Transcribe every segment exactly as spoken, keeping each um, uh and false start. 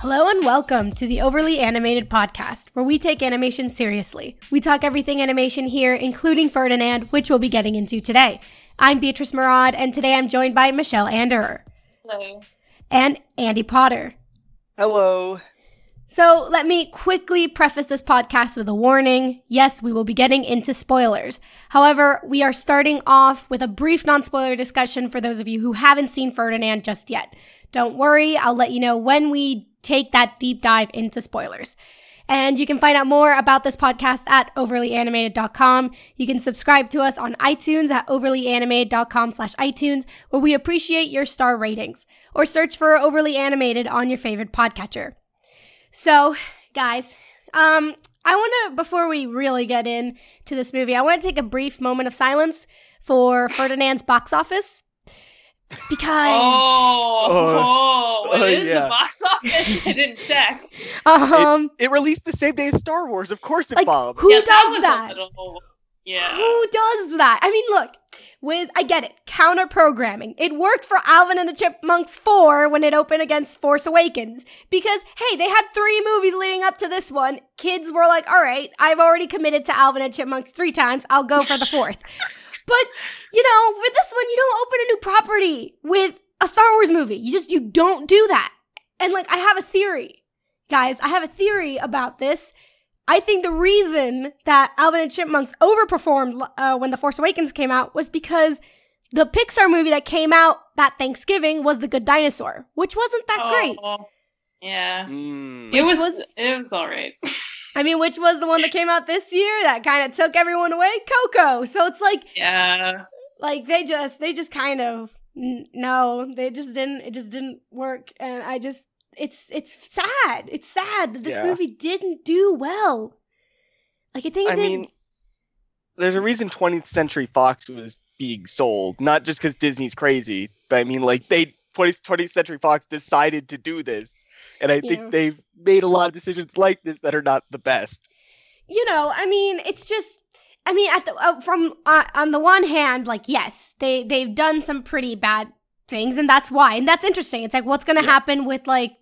Hello and welcome to the Overly Animated Podcast, where we take animation seriously. We talk everything animation here, including Ferdinand, which we'll be getting into today. I'm Beatrice Murad, and today I'm joined by Michelle Anderer. Hello. And Andy Potter. Hello. So let me quickly preface this podcast with a warning. Yes, we will be getting into spoilers. However, we are starting off with a brief non-spoiler discussion for those of you who haven't seen Ferdinand just yet. Don't worry, I'll let you know when we take that deep dive into spoilers. And you can find out more about this podcast at Overly Animated dot com. You can subscribe to us on iTunes at Overly Animated dot com slash iTunes, where we appreciate your star ratings. Or search for Overly Animated on your favorite podcatcher. So, guys, um, I want to, before we really get in to this movie, I want to take a brief moment of silence for Ferdinand's box office. Because oh, oh, oh what is yeah. the box office? I didn't check. Um, it, it released the same day as Star Wars. Of course, it like, bombed. Who yeah, does that? that? Little, yeah. Who does that? I mean, look. With I get it, counter programming. It worked for Alvin and the Chipmunks four when it opened against Force Awakens because hey, they had three movies leading up to this one. Kids were like, "All right, I've already committed to Alvin and Chipmunks three times. I'll go for the fourth." But, you know, with this one, you don't open a new property with a Star Wars movie. You just, you don't do that. And, like, I have a theory. Guys, I have a theory about this. I think the reason that Alvin and Chipmunks overperformed uh, when The Force Awakens came out was because the Pixar movie that came out that Thanksgiving was The Good Dinosaur, which wasn't that oh, great. Yeah. Mm. It was, was, it was all right. I mean, which was the one that came out this year that kind of took everyone away? Coco. So it's like, yeah, like they just, they just kind of, n- no, they just didn't, it just didn't work. And I just, it's, it's sad. It's sad that this yeah. movie didn't do well. Like I think it I didn't. Mean, there's a reason twentieth Century Fox was being sold, not just because Disney's crazy, but I mean like they, twentieth Century Fox decided to do this. And I you think know. they've made a lot of decisions like this that are not the best. You know, I mean, it's just, I mean, at the, uh, from uh, on the one hand, like, yes, they, they've done some pretty bad things, and that's why. And that's interesting. It's like, what's going to yeah. happen with, like,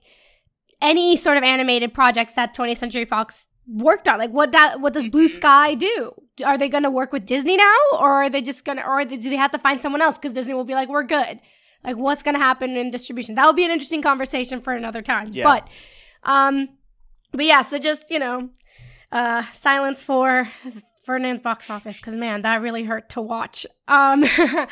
any sort of animated projects that twentieth Century Fox worked on? Like, what that, what does Blue Sky do? Are they going to work with Disney now? Or are they just going to, or do they have to find someone else? Because Disney will be like, we're good. Like, what's going to happen in distribution? That would be an interesting conversation for another time. Yeah. But, um, but yeah, so just, you know, uh, silence for Ferdinand's box office because, man, that really hurt to watch. Um, yeah.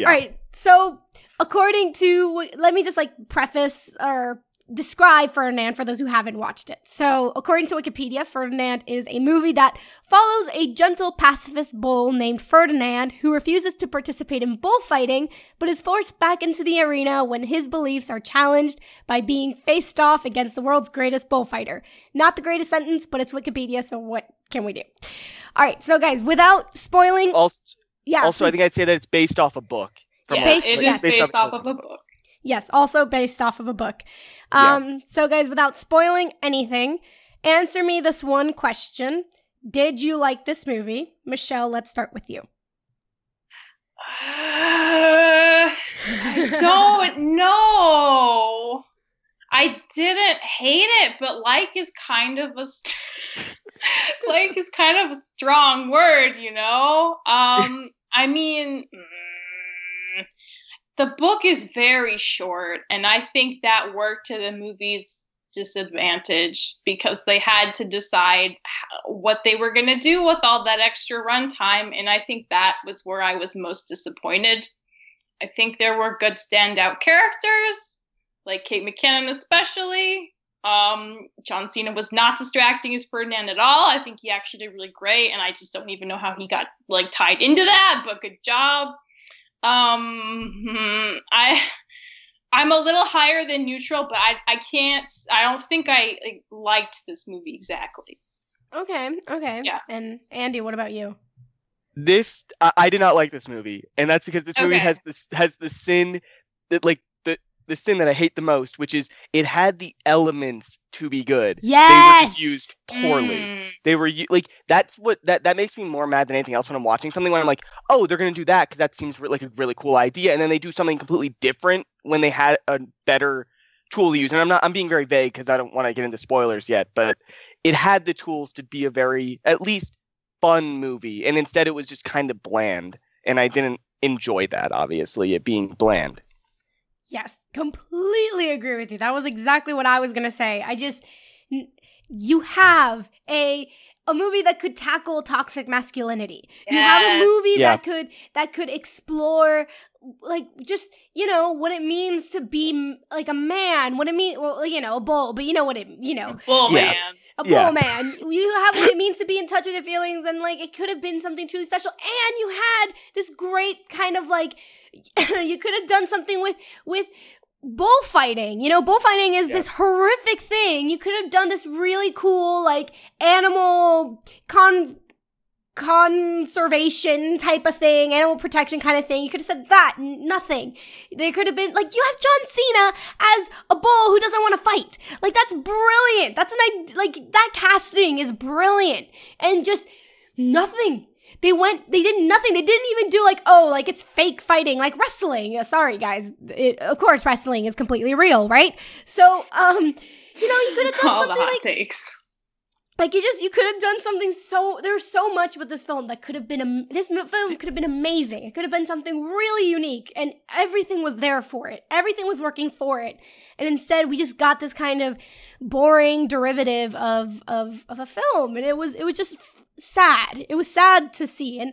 All right. So according to – let me just, like, preface or describe Ferdinand for those who haven't watched it. So according to Wikipedia, Ferdinand is a movie that follows a gentle pacifist bull named Ferdinand who refuses to participate in bullfighting but is forced back into the arena when his beliefs are challenged by being faced off against the world's greatest bullfighter. Not the greatest sentence, but it's Wikipedia, so what can we do? All right, so guys, without spoiling... Also, yeah, also I think I'd say that it's based off a book. Yeah, based, it is yes. based, based off, off of a book. book. Yes, also based off of a book. Um, yeah. So, guys, without spoiling anything, answer me this one question. Did you like this movie? Michelle, let's start with you. Uh, I don't know. I didn't hate it, but like is kind of a st- like is kind of a strong word, you know? Um, I mean... The book is very short, and I think that worked to the movie's disadvantage because they had to decide how, what they were going to do with all that extra runtime, and I think that was where I was most disappointed. I think there were good standout characters, like Kate McKinnon especially. Um, John Cena was not distracting as Ferdinand at all. I think he actually did really great, and I just don't even know how he got like tied into that, but good job. Um, I, I'm a little higher than neutral, but I, I can't, I don't think I like, liked this movie exactly. Okay. Okay. Yeah. And Andy, what about you? This, I, I did not like this movie. And that's because this okay. movie has this, has the sin that like the, the sin that I hate the most, which is it had the elements to be good. Yes. They were used poorly. Mm. They were like, that's what that, that makes me more mad than anything else when I'm watching something where I'm like, oh, they're going to do that because that seems re- like a really cool idea. And then they do something completely different when they had a better tool to use, and I'm not I'm being very vague because I don't want to get into spoilers yet, but it had the tools to be a very, at least, fun movie, and instead it was just kind of bland, and I didn't enjoy that, obviously, it being bland. Yes, completely agree with you. That was exactly what I was going to say. I just, you have a a movie that could tackle toxic masculinity. Yes. You have a movie yeah. that could that could explore, like, just, you know, what it means to be, like, a man, what it means, well, you know, a bull, but you know what it, you know. A bull yeah. man. A bull yeah. man. You have what it means to be in touch with your feelings, and, like, it could have been something truly special, and you had this great kind of, like, you could have done something with, with bullfighting. You know, bullfighting is yeah. this horrific thing. You could have done this really cool, like, animal con... conservation type of thing, animal protection kind of thing. You could have said that. Nothing. There could have been, like, you have John Cena as a bull who doesn't want to fight. Like, that's brilliant. That's an, like, that casting is brilliant. And just nothing. They went, they did nothing. They didn't even do, like, oh, like, it's fake fighting, like wrestling. Sorry, guys. It, of course, wrestling is completely real, right? So, um, you know, you could have done All something the hot like... takes. Like, you just, you could have done something so, there's so much with this film that could have been, am- this film could have been amazing. It could have been something really unique, and everything was there for it. Everything was working for it. And instead, we just got this kind of boring derivative of, of, of a film. And it was, it was just f- sad. It was sad to see. And,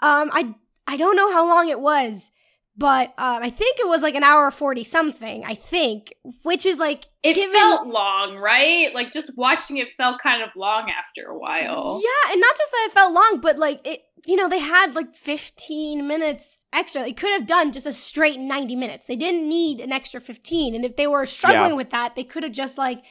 um, I, I don't know how long it was, but, um, I think it was like an hour forty something, I think, which is like, It Given, felt long, right? Like, just watching it felt kind of long after a while. Yeah, and not just that it felt long, but, like, it, you know, they had, like, fifteen minutes extra. They could have done just a straight ninety minutes. They didn't need an extra fifteen. And if they were struggling yeah. with that, they could have just, like,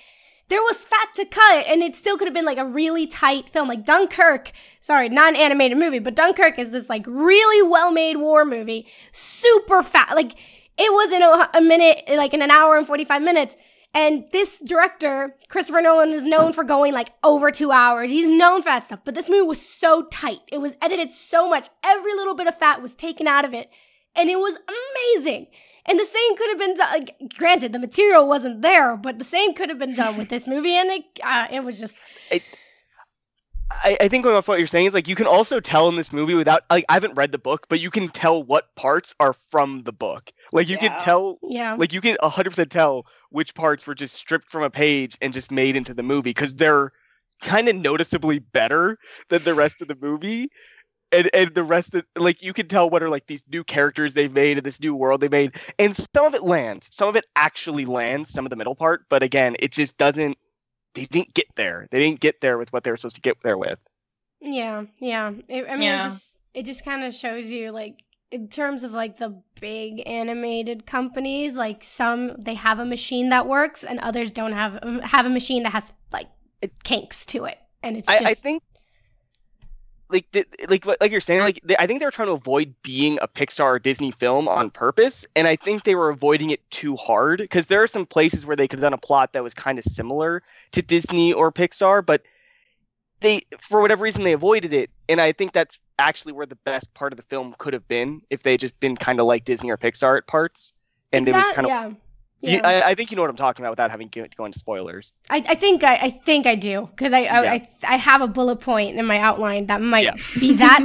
there was fat to cut, and it still could have been, like, a really tight film. Like, Dunkirk, sorry, non-animated movie, but Dunkirk is this, like, really well-made war movie. Super fat. Like, it was in a, a minute, like, in an hour and forty-five minutes. And this director, Christopher Nolan, is known for going, like, over two hours. He's known for that stuff. But this movie was so tight. It was edited so much. Every little bit of fat was taken out of it. And it was amazing. And the same could have been done. Like, granted, the material wasn't there, but the same could have been done with this movie. And it, uh, it was just... It- I, I think going off what you're saying is, like, you can also tell in this movie without, like, I haven't read the book, but you can tell what parts are from the book. Like, you yeah. can tell, yeah. like, you can one hundred percent tell which parts were just stripped from a page and just made into the movie, because they're kind of noticeably better than the rest of the movie. And and the rest of, like, you can tell what are, like, these new characters they've made and this new world they made. And some of it lands. Some of it actually lands, some of the middle part. But again, it just doesn't. They didn't get there. They didn't get there with what they were supposed to get there with. Yeah, yeah. It, I mean, yeah. it just it just kind of shows you, like, in terms of, like, the big animated companies, like, some, they have a machine that works, and others don't have have a machine that has, like, kinks to it. And it's just... I, I think, like, the, like, like you're saying, like, they, I think they were trying to avoid being a Pixar or Disney film on purpose, and I think they were avoiding it too hard, because there are some places where they could have done a plot that was kind of similar to Disney or Pixar, but they, for whatever reason, they avoided it, and I think that's actually where the best part of the film could have been, if they just been kind of like Disney or Pixar at parts, and it was kind of... Yeah. Yeah. You, I, I think you know what I'm talking about without having to go into spoilers. I, I think I, I think I do, because I I, yeah. I I have a bullet point in my outline that might yeah. be that,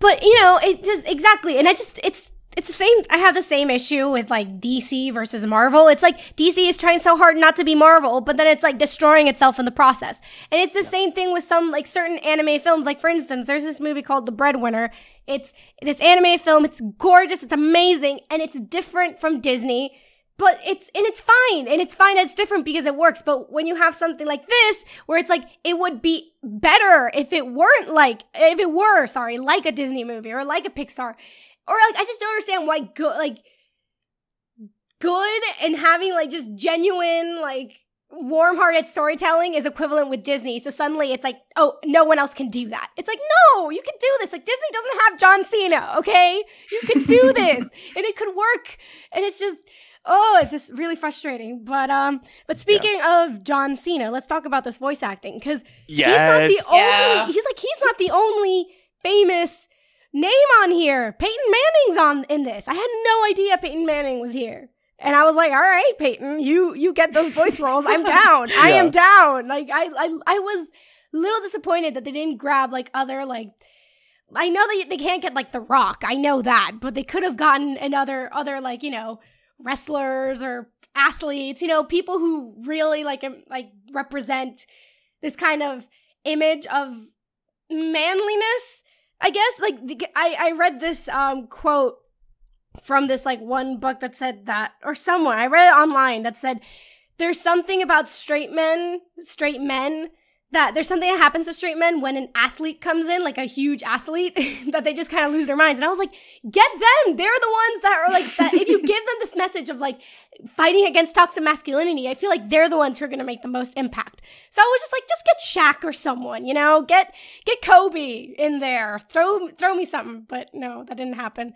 but, you know, it just exactly, and I just it's it's the same. I have the same issue with, like, D C versus Marvel. It's like D C is trying so hard not to be Marvel, but then it's, like, destroying itself in the process. And it's the yeah. same thing with some, like, certain anime films. Like, for instance, there's this movie called The Breadwinner. It's this anime film. It's gorgeous. It's amazing, and it's different from Disney. But it's, and it's fine, and it's fine that it's different because it works. But when you have something like this, where it's like, it would be better if it weren't like, if it were, sorry, like a Disney movie or like a Pixar. Or, like, I just don't understand why good, like, good and having, like, just genuine, like, warm-hearted storytelling is equivalent with Disney. So suddenly it's like, oh, no one else can do that. It's like, no, you can do this. Like, Disney doesn't have John Cena, okay? You can do this, and it could work. And it's just... Oh, it's just really frustrating. But um, but speaking yeah. of John Cena, let's talk about this voice acting, because yes. he's not the yeah. only. He's like he's not the only famous name on here. Peyton Manning's on in this. I had no idea Peyton Manning was here. And I was like, all right, Peyton, you you get those voice roles. I'm down. Yeah. I am down. Like, I, I I was a little disappointed that they didn't grab, like, other, like, I know that they, they can't get, like, The Rock. I know that. But they could have gotten another, other, like, you know, wrestlers or athletes, you know, people who really, like, like represent this kind of image of manliness, I guess. Like, the, I, I read this um, quote from this, like, one book that said that, or somewhere, I read it online that said, there's something about straight men, straight men, that there's something that happens to straight men when an athlete comes in, like a huge athlete, that they just kind of lose their minds. And I was like, get them. They're the ones that are like that. If you give them this message of like fighting against toxic masculinity, I feel like they're the ones who are going to make the most impact. So I was just like, just get Shaq or someone, you know, get, get Kobe in there, throw, throw me something. But no, that didn't happen.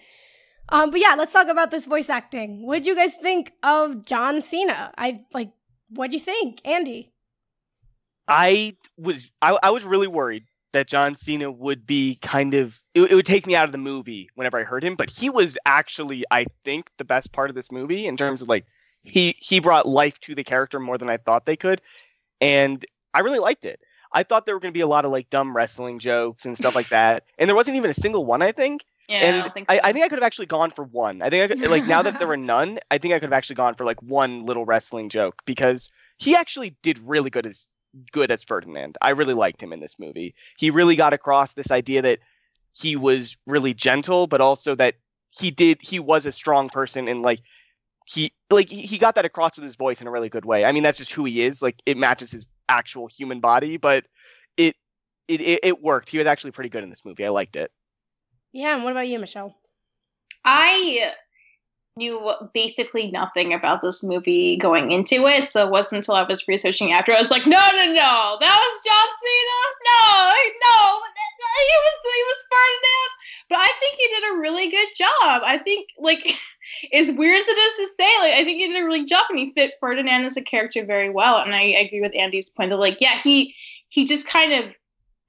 Um, but yeah, let's talk about this voice acting. What did you guys think of John Cena? I like, what'd you think, Andy? I was I, I was really worried that John Cena would be kind of, it, it would take me out of the movie whenever I heard him. But he was actually, I think, the best part of this movie in terms of like, he, he brought life to the character more than I thought they could. And I really liked it. I thought there were going to be a lot of like dumb wrestling jokes and stuff like that. And there wasn't even a single one, I think. Yeah, and I, don't think so. I, I think I could have actually gone for one. I think I could, like, now that there were none, I think I could have actually gone for like one little wrestling joke because he actually did really good as good as Ferdinand. I really liked him in this movie. He really got across this idea that he was really gentle, but also that he did he was a strong person, and like he like he got that across with his voice in a really good way. I mean, that's just who he is. Like, it matches his actual human body, but it it it, it worked. He was actually pretty good in this movie. I liked it. Yeah, and what about you, Michelle? I knew basically nothing about this movie going into it, so it wasn't until I was researching after. I was like, no, no, no, that was John Cena? No, no, he was, he was Ferdinand. But I think he did a really good job. I think, like, as weird as it is to say, like, I think he did a really good job, and he fit Ferdinand as a character very well. And I agree with Andy's point that, like, yeah, he he just kind of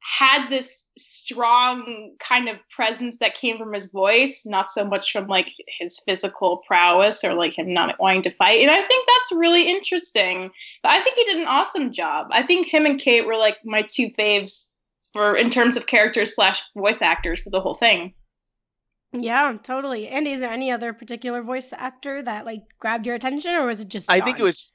had this strong kind of presence that came from his voice, not so much from like his physical prowess or like him not wanting to fight. And I think that's really interesting. But I think he did an awesome job. I think him and Kate were like my two faves for in terms of characters slash voice actors for the whole thing. Yeah, totally. And is there any other particular voice actor that like grabbed your attention, or was it just John? I think it was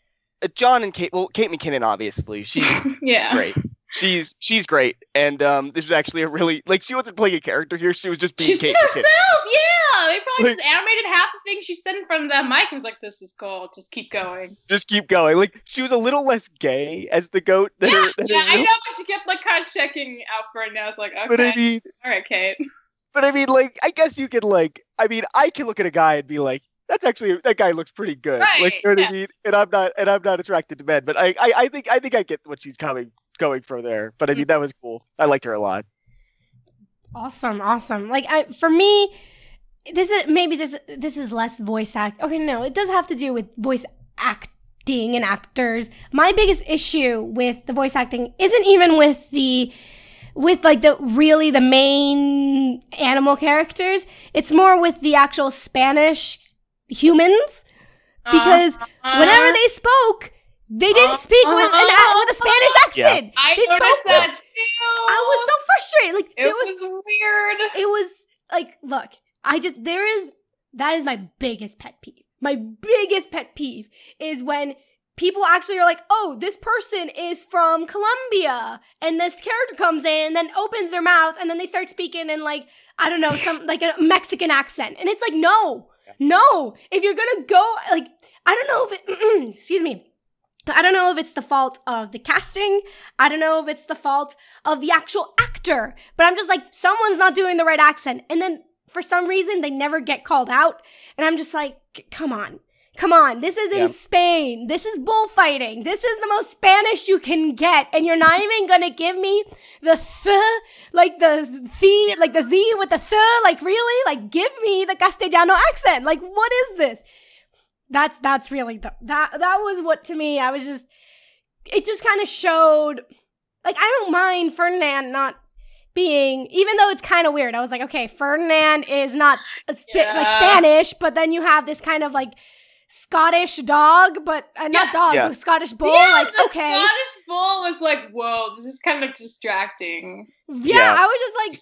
John and Kate. Well, Kate McKinnon, obviously. She's yeah. great. She's she's great, and um, this is actually a really, like, she wasn't playing a character here. She was just being She's Kate herself, McKinnon. Yeah! They probably like, just animated half the thing she said in front of that mic and was like, this is cool, just keep going. Just keep going. Like, she was a little less gay as the goat. Than yeah, her, than yeah, I know, but she kept, like, kind of checking out for it now. It's like, okay, but I mean, all right, Kate. But I mean, like, I guess you could, like, I mean, I can look at a guy and be like, that's actually, that guy looks pretty good. Right, like, you know yeah. what I mean? And I'm not, and I'm not attracted to men, but I, I, I think I think I get what she's coming going for there. But I mean, that was cool. I liked her a lot. Awesome, awesome. Like, I, for me, this is maybe this this is less voice act. Okay, no, it does have to do with voice acting and actors. My biggest issue with the voice acting isn't even with the with like the really the main animal characters. It's more with the actual Spanish humans, because uh-huh. whenever they spoke, they didn't speak uh, with an uh, with a Spanish accent. Yeah. I they noticed spoke that with, too. I was so frustrated. Like, it there was, was weird. It was like, look, I just there is that is my biggest pet peeve. My biggest pet peeve is when people actually are like, "Oh, this person is from Colombia," and this character comes in, and then opens their mouth, and then they start speaking in like I don't know some like a Mexican accent, and it's like, no, no. If you're gonna go like I don't know if it, excuse me. I don't know if it's the fault of the casting. I don't know if it's the fault of the actual actor. But I'm just like, someone's not doing the right accent. And then for some reason, they never get called out. And I'm just like, come on. Come on. This is in yep. Spain. This is bullfighting. This is the most Spanish you can get. And you're not even going to give me the th, like the the, like the Z with the th, like really? Like give me the Castellano accent. Like what is this? That's that's really the, that that was what to me I was just it just kind of showed like I don't mind Ferdinand not being even though it's kind of weird. I was like, okay, Ferdinand is not a, yeah. like Spanish, but then you have this kind of like Scottish dog, but uh, not yeah. dog, yeah. Scottish bull. Yeah, like, the okay. Scottish bull was like, whoa, this is kind of distracting. Yeah, yeah. I was just like,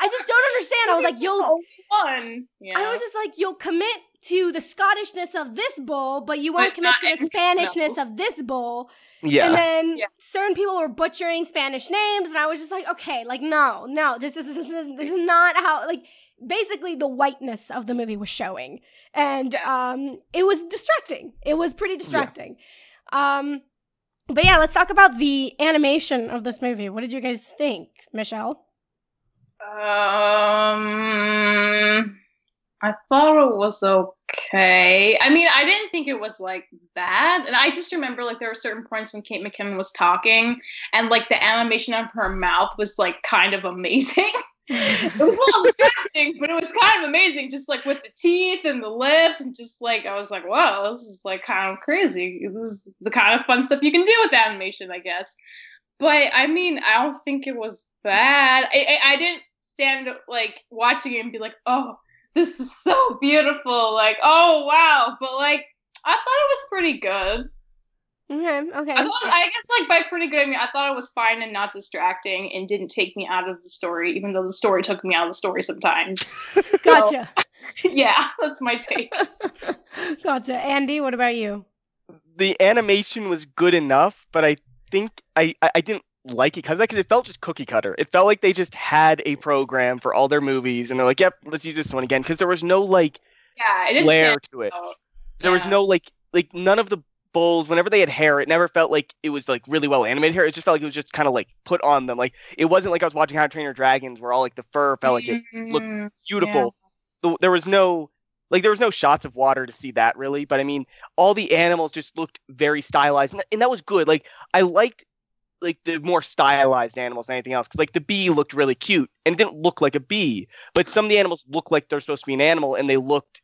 I just don't understand. I was like, you'll. So fun. Yeah. I was just like, you'll commit to the Scottishness of this bull, but you won't but commit to the Spanishness no. of this bull. Yeah. And then yeah. certain people were butchering Spanish names, and I was just like, okay, like, no, no, this is this is, this is not how, like, basically the whiteness of the movie was showing. And um, it was distracting. It was pretty distracting. Yeah. Um, but yeah, let's talk about the animation of this movie. What did you guys think, Michelle? Um... I thought it was okay. I mean, I didn't think it was, like, bad. And I just remember, like, there were certain points when Kate McKinnon was talking and, like, the animation of her mouth was, like, kind of amazing. It was a little distracting, but it was kind of amazing, just, like, with the teeth and the lips and just, like, I was like, whoa, this is, like, kind of crazy. It was the kind of fun stuff you can do with animation, I guess. But, I mean, I don't think it was bad. I, I, I didn't stand, like, watching it and be like, oh, this is so beautiful, like, oh, wow. But, like, I thought it was pretty good. Okay, okay. I, thought, I guess, like, by pretty good, I mean, I thought it was fine and not distracting and didn't take me out of the story, even though the story took me out of the story sometimes. Gotcha. So, yeah, that's my take. Gotcha. Andy, what about you? The animation was good enough, but I think I, I, I didn't like it because it felt just cookie cutter. It felt like they just had a program for all their movies and they're like, yep, let's use this one again, because there was no like yeah, flair to it. Out. There yeah. was no like like none of the bulls, whenever they had hair, it never felt like it was like really well animated hair. It just felt like it was just kind of like put on them. Like it wasn't like I was watching How to Train Your Dragons where all like the fur felt like it looked beautiful. Yeah. There was no Like, there was no shots of water to see that, really. But I mean, all the animals just looked very stylized. And, and that was good. Like, I liked, like, the more stylized animals than anything else. Because, like, the bee looked really cute. And it didn't look like a bee. But some of the animals looked like they're supposed to be an animal. And they looked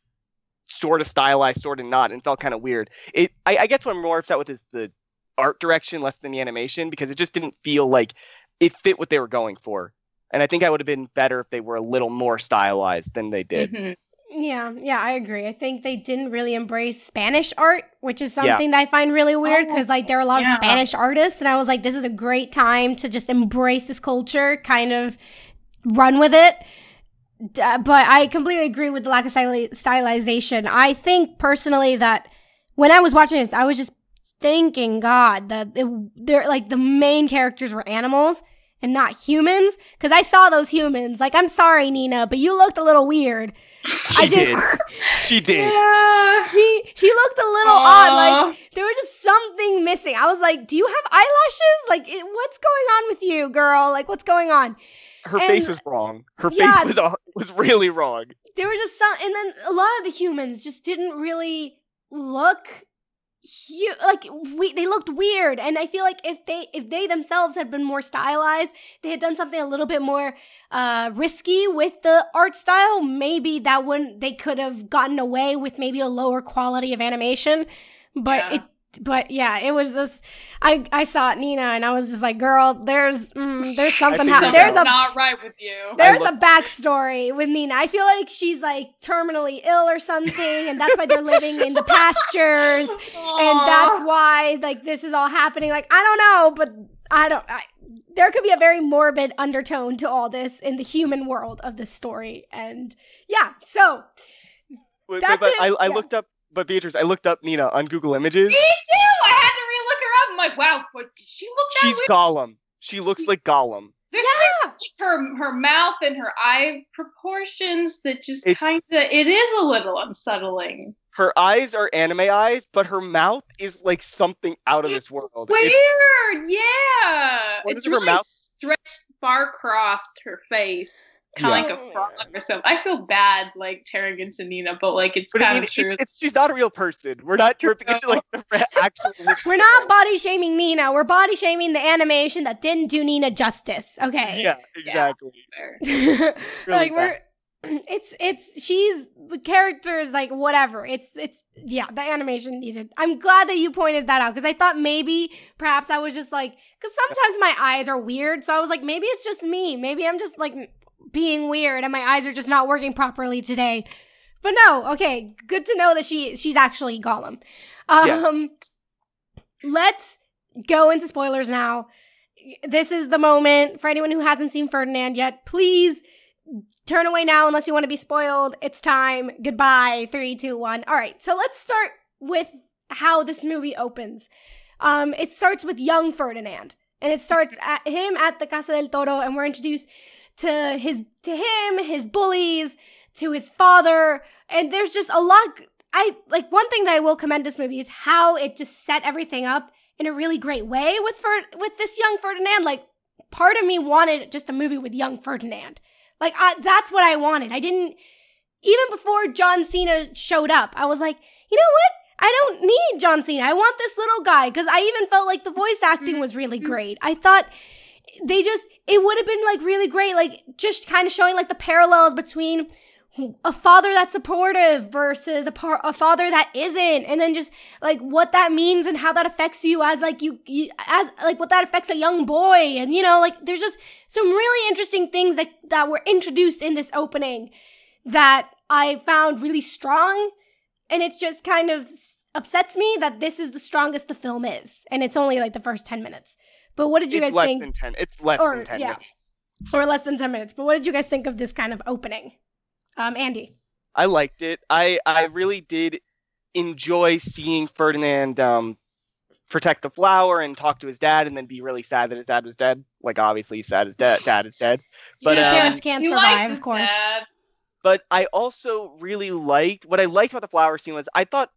sort of stylized, sort of not. And it felt kind of weird. It, I, I guess what I'm more upset with is the art direction less than the animation. Because it just didn't feel like it fit what they were going for. And I think I would have been better if they were a little more stylized than they did. Mm-hmm. Yeah, yeah, I agree. I think they didn't really embrace Spanish art, which is something yeah. that I find really weird because, like, there are a lot yeah. of Spanish artists, and I was like, this is a great time to just embrace this culture, kind of run with it. Uh, but I completely agree with the lack of styli- stylization. I think, personally, that when I was watching this, I was just thanking God that it, they're, like, the main characters were animals and not humans, because I saw those humans. Like, I'm sorry, Nina, but you looked a little weird. She I just, did. She did. Yeah, she she looked a little Aww. odd. Like, there was just something missing. I was like, do you have eyelashes? Like, it, what's going on with you, girl? Like, what's going on? Her and, face was wrong. Her yeah, face was uh, was really wrong. There was just some, and then a lot of the humans just didn't really look hu- like we. They looked weird, and I feel like if they if they themselves had been more stylized, they had done something a little bit more uh risky with the art style, maybe that wouldn't they could have gotten away with maybe a lower quality of animation, but yeah. it but yeah it was just i i saw it, Nina, and I was just like, girl, there's mm, there's something happening. There's a, not right with you. There's look- a backstory with Nina. I feel like she's like terminally ill or something, and that's why they're living in the pastures. Aww. And that's why like this is all happening. Like, I don't know, but I don't I, there could be a very morbid undertone to all this in the human world of this story. And yeah, so wait, that's but, but I, I yeah. looked up but Beatrice, I looked up Nina on Google Images. Me too! I had to re-look her up. I'm like, wow, but did she look that She's weird? Gollum. She looks she, like Gollum. There's yeah. her her mouth and her eye proportions that just it, kinda it is a little unsettling. Her eyes are anime eyes, but her mouth is like something out of it's this world. Weird, it's, yeah. What it's is really her mouth? Stretched far crossed her face, kind of yeah. like a frog or something. I feel bad like tearing into Nina, but like it's kind of true. It's, it's, she's not a real person. We're not tripping into like the actual. We're not body shaming Nina. We're body shaming the animation that didn't do Nina justice. Okay. Yeah, exactly. Yeah. Really like bad. we're. It's it's she's the character is like whatever. It's it's yeah, the animation needed. I'm glad that you pointed that out because I thought maybe perhaps I was just like, because sometimes my eyes are weird, so I was like, maybe it's just me. Maybe I'm just like being weird and my eyes are just not working properly today But no, okay, good to know that she she's actually Gollum. Um, yeah. Let's go into spoilers now. This is the moment. For anyone who hasn't seen Ferdinand yet, please turn away now unless you want to be spoiled. It's time. Goodbye. Three, two, one. All right, so let's start with how this movie opens. Um, it starts with young Ferdinand, and it starts at him at the Casa del Toro, and we're introduced to his to him, his bullies, to his father, and there's just a lot. I like one thing that I will commend this movie is how it just set everything up in a really great way with Fer- with this young Ferdinand. Like, part of me wanted just a movie with young Ferdinand. Like, I, that's what I wanted. I didn't, even before John Cena showed up, I was like, you know what? I don't need John Cena. I want this little guy. Because I even felt like the voice acting was really great. I thought they just, it would have been, like, really great. Like, just kind of showing, like, the parallels between a father that's supportive versus a, par- a father that isn't. And then just, like, what that means and how that affects you as, like, you, you, as, like, what that affects a young boy. And, you know, like, there's just some really interesting things that, that were introduced in this opening that I found really strong. And it's just kind of upsets me that this is the strongest the film is. And it's only like the first ten minutes. But what did you it's guys less think? Than ten. It's less or, than ten yeah. minutes. Or less than ten minutes. But what did you guys think of this kind of opening? Um, Andy? I liked it. I, I really did enjoy seeing Ferdinand um, protect the flower and talk to his dad and then be really sad that his dad was dead. Like, obviously, his dad is, de- dad is dead. But, his um, parents can't survive, of course. Dad. But I also really liked, what I liked about the flower scene was, I thought,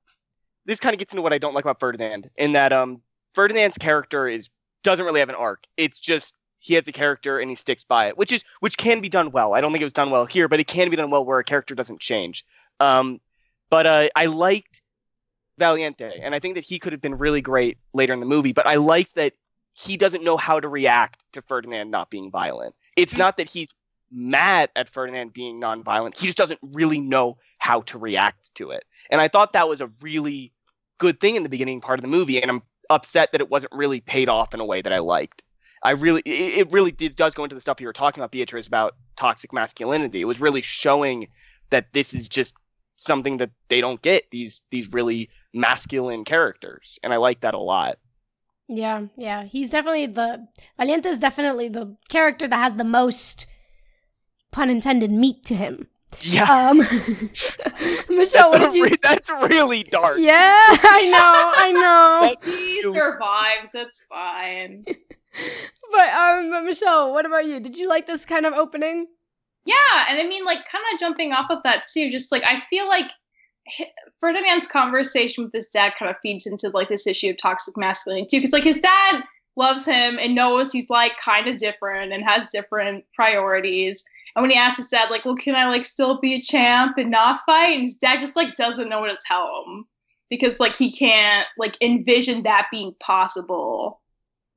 this kind of gets into what I don't like about Ferdinand, in that um, Ferdinand's character is doesn't really have an arc. It's just, he has a character and he sticks by it, which is which can be done well. I don't think it was done well here, but it can be done well where a character doesn't change. Um, but uh, I liked Valiente, and I think that he could have been really great later in the movie, but I liked that he doesn't know how to react to Ferdinand not being violent. It's not that he's mad at Ferdinand being nonviolent. He just doesn't really know how to react to it. And I thought that was a really good thing in the beginning part of the movie, and I'm upset that it wasn't really paid off in a way that I liked. I really, it, it really did, does go into the stuff you were talking about, Beatrice, about toxic masculinity. It was really showing that this is just something that they don't get, these these really masculine characters. And I like that a lot. Yeah, yeah. He's definitely the, Valiente is definitely the character that has the most, pun intended, meat to him. Yeah. Um, Michelle, that's what did you... Re- that's really dark. Yeah, I know, I know. He survives, that's fine. But, um, but Michelle, what about you? Did you like this kind of opening? Yeah, and I mean, like, kind of jumping off of that, too, just, like, I feel like Ferdinand's conversation with his dad kind of feeds into, like, this issue of toxic masculinity, too, because, like, his dad loves him and knows he's, like, kind of different and has different priorities. And when he asks his dad, like, well, can I, like, still be a champ and not fight? And his dad just, like, doesn't know what to tell him. Because, like, he can't, like, envision that being possible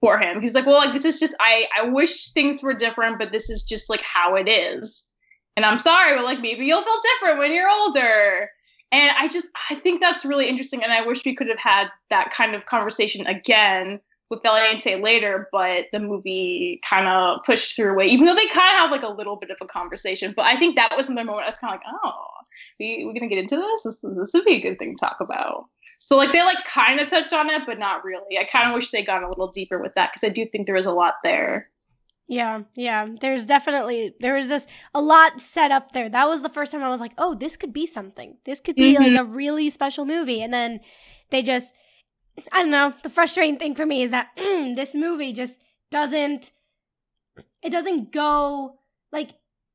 for him. He's like, well, like, this is just, I, I wish things were different, but this is just, like, how it is. And I'm sorry, but, like, maybe you'll feel different when you're older. And I just, I think that's really interesting. And I wish we could have had that kind of conversation again with Valiente later, but the movie kind of pushed through away, even though they kind of have like a little bit of a conversation. But I think that was another moment I was kind of like, oh, we, we're going to get into this? this? This would be a good thing to talk about. So like they like kind of touched on it, but not really. I kind of wish they got a little deeper with that because I do think there was a lot there. Yeah, yeah. There's definitely, there was just a lot set up there. That was the first time I was like, oh, this could be something. This could be mm-hmm. like a really special movie. And then they just... I don't know. The frustrating thing for me is that mm, this movie just doesn't, it doesn't go, like,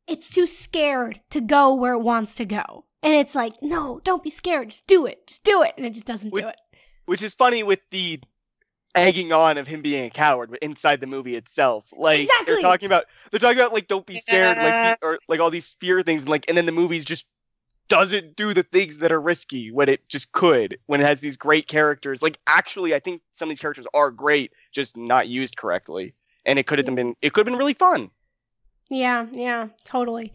it's too scared to go where it wants to go. And it's like, no, don't be scared. Just do it. Just do it. And it just doesn't which, do it. Which is funny with the egging on of him being a coward, but inside the movie itself. Like, exactly. They're talking about, they're talking about, like, don't be scared, yeah. like, the, or, like, all these fear things. Like, and then the movie's just doesn't do the things that are risky when it just could, when it has these great characters. Like, actually, I think some of these characters are great, just not used correctly. And it could have been, it could have been really fun. Yeah, yeah, totally.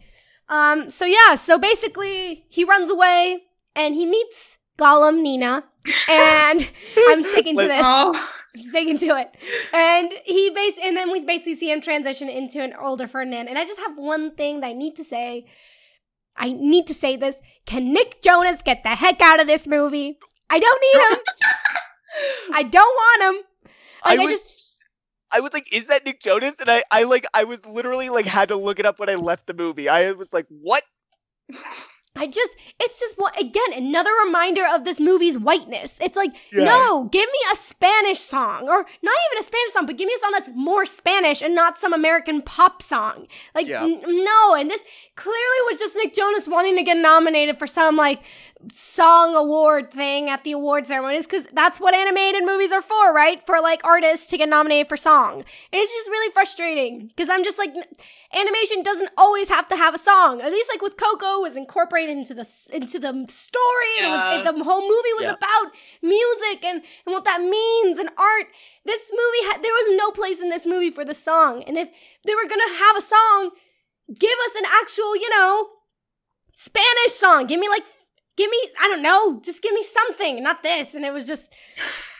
Um, so yeah, so basically he runs away and he meets Gollum Nina. And I'm sticking to this. Oh. I'm sticking to it. And he bas- and then we basically see him transition into an older Ferdinand. And I just have one thing that I need to say. I need to say this. can Nick Jonas get the heck out of this movie? I don't need him. I don't want him. Like, I, was, I just, I was like, is that Nick Jonas? And I, I like, I was literally like, had to look it up when I left the movie. I was like, what? I just, it's just, well, again, another reminder of this movie's whiteness. It's like, yeah. no, give me a Spanish song. Or not even a Spanish song, but give me a song that's more Spanish and not some American pop song. Like, yeah. n- no, and this clearly was just Nick Jonas wanting to get nominated for some, like, song award thing at the award ceremonies, because that's what animated movies are for, right? For, like, artists to get nominated for song. And it's just really frustrating, because I'm just like, animation doesn't always have to have a song. At least, like, with Coco, it was incorporated into the into the story, and yeah. it was, it, the whole movie was yeah. about music and, and what that means and art. This movie, ha- there was no place in this movie for the song, and if they were gonna have a song, give us an actual, you know, Spanish song. Give me, like, Give me, I don't know, just give me something, not this. And it was just,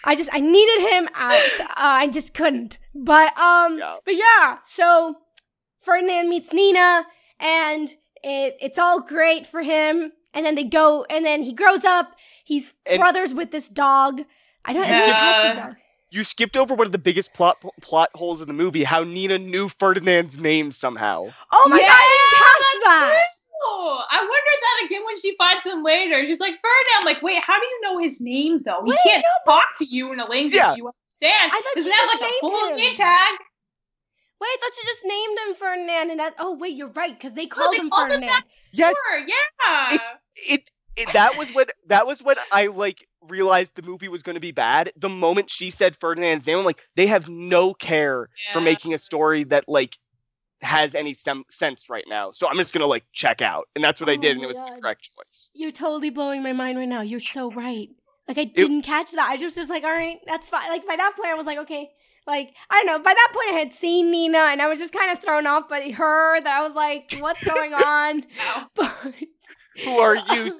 I just, I needed him out. Uh, I just couldn't. But, um, yeah. but yeah, so Ferdinand meets Nina, and it it's all great for him. And then they go, and then he grows up. He's and brothers with this dog. I don't know. Yeah. You skipped over one of the biggest plot plot holes in the movie, how Nina knew Ferdinand's name somehow. Oh my yeah, God, I didn't catch that. True. I wondered that again when she finds him later. She's like, Ferdinand. I'm like, wait, how do you know his name, though? He wait, can't no, talk to you in a language yeah. you understand. I thought Doesn't she have, like, a full name tag? Wait, I thought you just named him Ferdinand. And that, oh, wait, you're right, because they called no, they him called Ferdinand. Him yes. Sure, yeah. It, it, it, that was when, that was when I, like, realized the movie was going to be bad. The moment she said Ferdinand's name, I'm like, they have no care yeah. for making a story that, like, has any sem- sense right now, so I'm just gonna, like, check out, and that's what oh I did, and it was God. The correct choice. You're totally blowing my mind right now. You're so right. Like, I didn't it, catch that. I just was like, all right, that's fine. Like, by that point, I was like, okay, like, I don't know. By that point, I had seen Nina, and I was just kind of thrown off by her. That I was like, what's going on? But, who are you,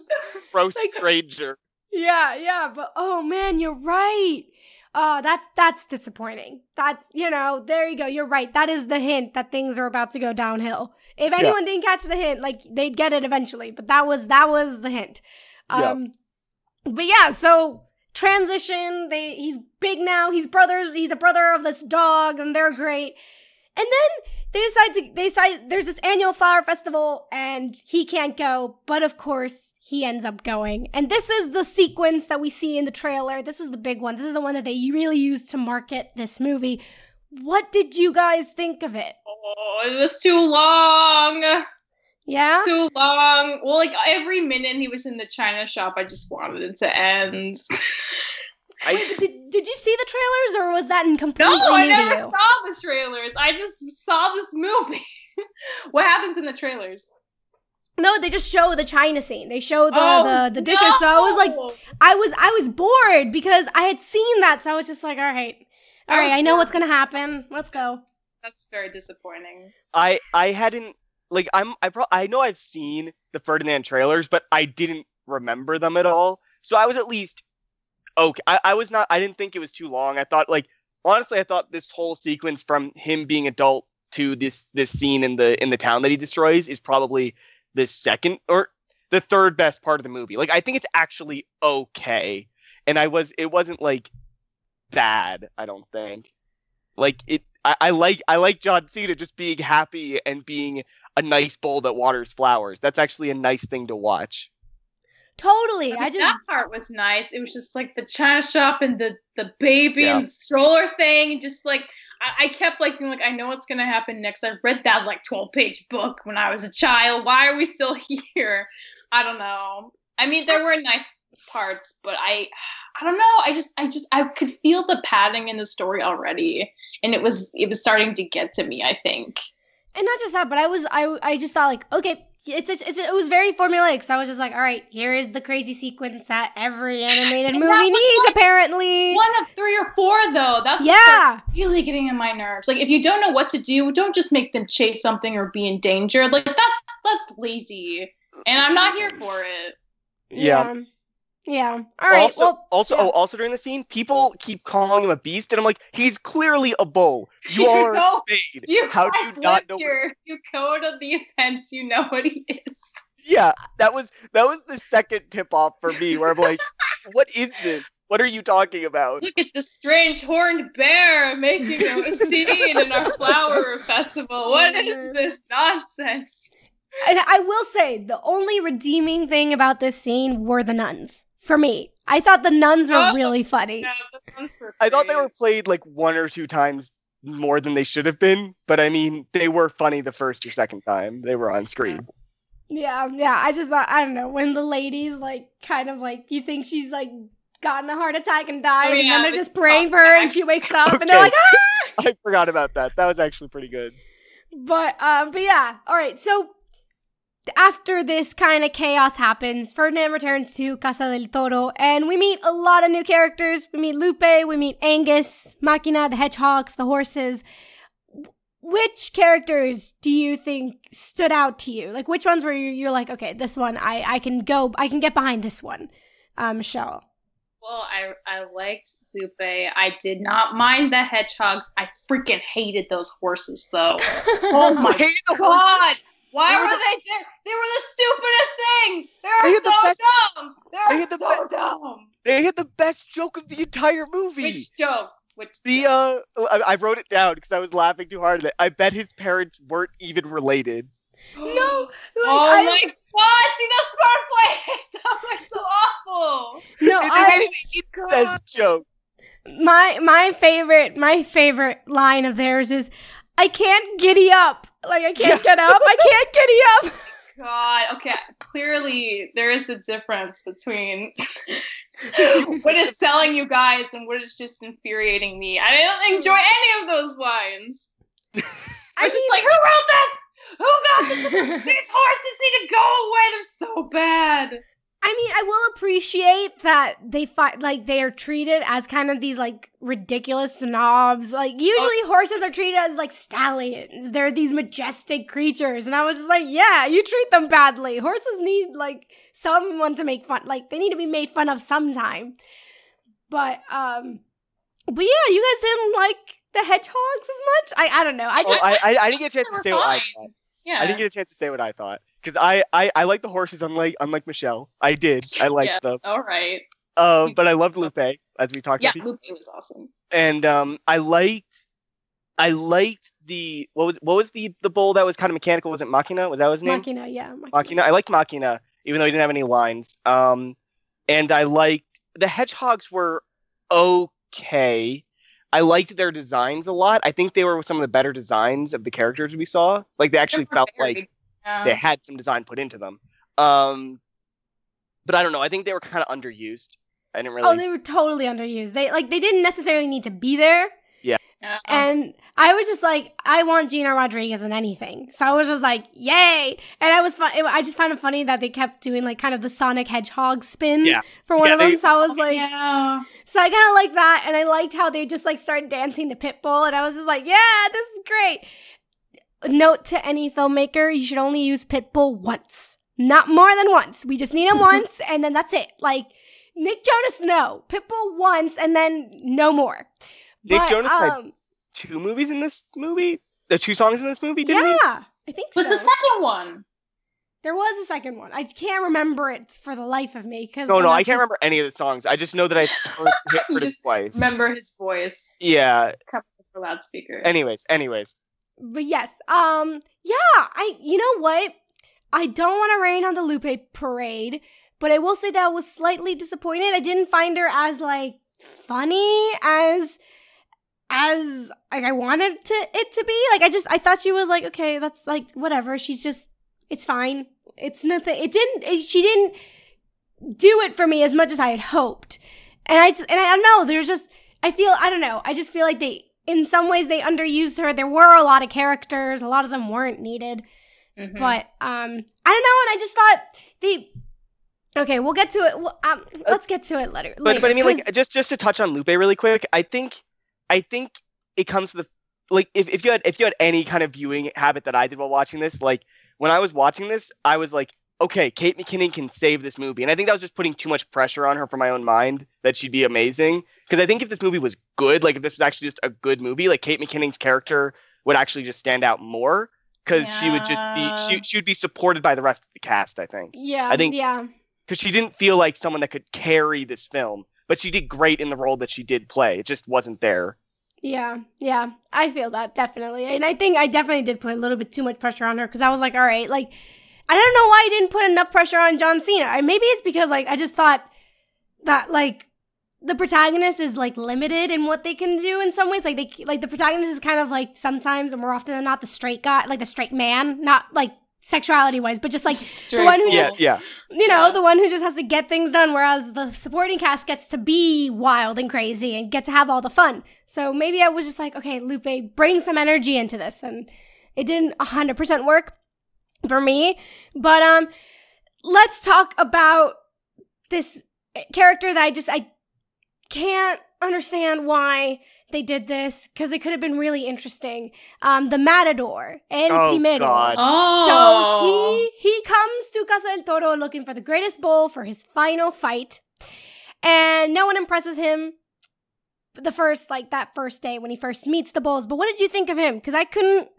gross like, stranger? Yeah, yeah, but oh man, you're right. Oh, that's that's disappointing. That's, you know, there you go. You're right. That is the hint that things are about to go downhill. If anyone yeah. didn't catch the hint, like, they'd get it eventually. But that was that was the hint. Um, yeah. But yeah, so transition. They he's big now. He's brothers. He's a brother of this dog, and they're great. And then they decide to. They decide there's this annual flower festival, and he can't go. But of course, he ends up going. And this is the sequence that we see in the trailer. This was the big one. This is the one that they really used to market this movie. What did you guys think of it? Oh, it was too long. Yeah, too long. Well, like, every minute he was in the China shop, I just wanted it to end. I, Wait, did, did you see the trailers, or was that incomplete? No, I never you? saw the trailers. I just saw this movie. What happens in the trailers? No, they just show the China scene. They show the, oh, the, the dishes. No. So I was like, I was I was bored because I had seen that. So I was just like, all right, all I right, I know bored. what's gonna happen. Let's go. That's very disappointing. I I hadn't like I'm I pro- I know I've seen the Ferdinand trailers, but I didn't remember them at all. So I was at least. Okay, I, I was not, I didn't think it was too long. I thought, like, honestly, I thought this whole sequence from him being adult to this this scene in the in the town that he destroys is probably the second or the third best part of the movie. Like, I think it's actually okay. And I was, it wasn't, like, bad, I don't think. Like, it, I, I like, I like John Cena just being happy and being a nice bowl that waters flowers. That's actually a nice thing to watch. Totally. I, mean, I just that part was nice. It was just like the China shop and the, the baby yeah. and the stroller thing. Just like I, I kept like being like, I know what's gonna happen next. I've read that like twelve page book when I was a child. Why are we still here? I don't know. I mean, there were nice parts, but I I don't know. I just I just I could feel the padding in the story already. And it was it was starting to get to me, I think. And not just that, but I was I I just thought like, okay. It's, it's, it's it was very formulaic, so I was just like, all right, here is the crazy sequence that every animated movie needs, like, apparently. One of three or four, though. That's yeah. what's really getting in my nerves. Like, if you don't know what to do, don't just make them chase something or be in danger. Like, that's that's lazy, and I'm not here for it. Yeah. Yeah. Yeah. All right. Also, well, also, yeah. oh, also during the scene, people keep calling him a beast, and I'm like, he's clearly a bull. You, you are know, a spade. You How do you not know? Your, what- you code of the offense. You know what he is. Yeah, that was that was the second tip off for me, where I'm like, what is this? What are you talking about? Look at the strange horned bear making a scene in our flower festival. What is this nonsense? And I will say, the only redeeming thing about this scene were the nuns. For me. I thought the nuns were oh, really funny. Yeah, the nuns were I thought they were played like one or two times more than they should have been. But I mean, they were funny the first or second time they were on screen. Yeah. Yeah, yeah, I just thought, I don't know, when the lady's, like, kind of, like, you think she's, like, gotten a heart attack and died, oh, yeah, and then they're just praying for her, and she wakes up, okay. and they're like, ah! I forgot about that. That was actually pretty good. But, um, but yeah, all right, so after this kind of chaos happens, Ferdinand returns to Casa del Toro, and we meet a lot of new characters. We meet Lupe, we meet Angus, Machina, the hedgehogs, the horses. Which characters do you think stood out to you? Like, which ones were you, you're like, okay, this one, I, I can go, I can get behind this one, uh, Michelle? Well, I I liked Lupe. I did not mind the hedgehogs. I freaking hated those horses, though. Oh my God. Why were they there? They were the stupidest thing. They're so dumb. They're so dumb. They had the best joke of the entire movie. Which joke? Which the uh, I, I wrote it down because I was laughing too hard at it. I bet his parents weren't even related. No, like, oh I, my God! See, that's perfect. That was so awful. No, it, I it says joke. My my favorite my favorite line of theirs is, "I can't giddy up. Like I can't yeah. get up. I can't giddy up." God, okay, clearly there is a difference between what is selling you guys and what is just infuriating me. I don't enjoy any of those lines. I was just like, who wrote this? Who got this? These horses need to go away. They're so bad. I mean, I will appreciate that they fight, like they are treated as kind of these like ridiculous snobs. Like usually oh. horses are treated as like stallions. They're these majestic creatures. And I was just like, yeah, you treat them badly. Horses need like someone to make fun. Like they need to be made fun of sometime. But, um, but yeah, you guys didn't like the hedgehogs as much? I, I don't know. I just oh, I, I, I didn't get a chance to say fine. what I thought. Yeah. I didn't get a chance to say what I thought. Because I, I, I like the horses, unlike unlike Michelle. I did. I liked yeah, them. All right. Uh, but I loved Lupe, as we talked about. Yeah, Lupe was awesome. And um, I liked I liked the what was what was the, the bull that was kind of mechanical? Was it Machina? Was that his name? Machina, yeah. Machina. Machina. I liked Machina, even though he didn't have any lines. Um, and I liked the hedgehogs were okay. I liked their designs a lot. I think they were some of the better designs of the characters we saw. Like they actually felt varied. like Yeah. They had some design put into them. Um, but I don't know. I think they were kind of underused. I didn't really... Oh, they were totally underused. They like they didn't necessarily need to be there. Yeah. yeah. And I was just like, I want Gina Rodriguez in anything. So I was just like, yay! And I was fun- I just found it funny that they kept doing like kind of the Sonic Hedgehog spin yeah. for one yeah, of they... them. So I was like... Yeah. So I kind of liked that. And I liked how they just like started dancing to Pitbull. And I was just like, yeah, this is great. Note to any filmmaker, you should only use Pitbull once. Not more than once. We just need him once, and then that's it. Like, Nick Jonas, no. Pitbull once, and then no more. Nick but, Jonas um, had two movies in this movie? Uh, two songs in this movie, didn't yeah, he? Yeah, I think was so. Was the second one? There was a second one. I can't remember it for the life of me. No, no, I can't just... remember any of the songs. I just know that I heard it just twice. Remember his voice. Yeah. Coming from the loudspeaker. Anyways, anyways. But yes, um, yeah, I, you know what? I don't want to rain on the Lupe parade, but I will say that I was slightly disappointed. I didn't find her as, like, funny as, as, like, I wanted to, it to be. Like, I just, I thought she was like, okay, that's, like, whatever. She's just, it's fine. It's nothing. It didn't, it, she didn't do it for me as much as I had hoped. And I, and I don't know, there's just, I feel, I don't know, I just feel like they, in some ways, they underused her. There were a lot of characters. A lot of them weren't needed. Mm-hmm. But, um, I don't know. And I just thought they... Okay, we'll get to it. We'll, um, let's get to it later. But, later, but I mean, cause... like, just, just to touch on Lupe really quick, I think I think it comes to the... Like, if, if you had if you had any kind of viewing habit that I did while watching this, like, when I was watching this, I was like, okay, Kate McKinnon can save this movie. And I think that was just putting too much pressure on her for my own mind that she'd be amazing. Because I think if this movie was good, like if this was actually just a good movie, like Kate McKinnon's character would actually just stand out more. because yeah. she would just be she she would be supported by the rest of the cast. I think. Yeah. I think. Yeah. Because she didn't feel like someone that could carry this film, but she did great in the role that she did play. It just wasn't there. Yeah, yeah, I feel that, definitely. And I think I definitely did put a little bit too much pressure on her, because I was like, all right, like, I don't know why I didn't put enough pressure on John Cena. I, maybe it's because, like, I just thought that, like, the protagonist is, like, limited in what they can do in some ways. Like, they, like the protagonist is kind of, like, sometimes, and more often than not, the straight guy, like, the straight man, not, like, sexuality-wise, but just, like, straight, the one who yeah, just, yeah. you know, yeah. the one who just has to get things done, whereas the supporting cast gets to be wild and crazy and get to have all the fun. So maybe I was just like, okay, Lupe, bring some energy into this, and it didn't one hundred percent work for me, but um, let's talk about this character that I just, I can't understand why they did this, because it could have been really interesting. Um, the Matador, El Primero. God. Oh. So he he comes to Casa del Toro looking for the greatest bull for his final fight, and no one impresses him. The first, like that first day when he first meets the bulls. But what did you think of him? Because I couldn't.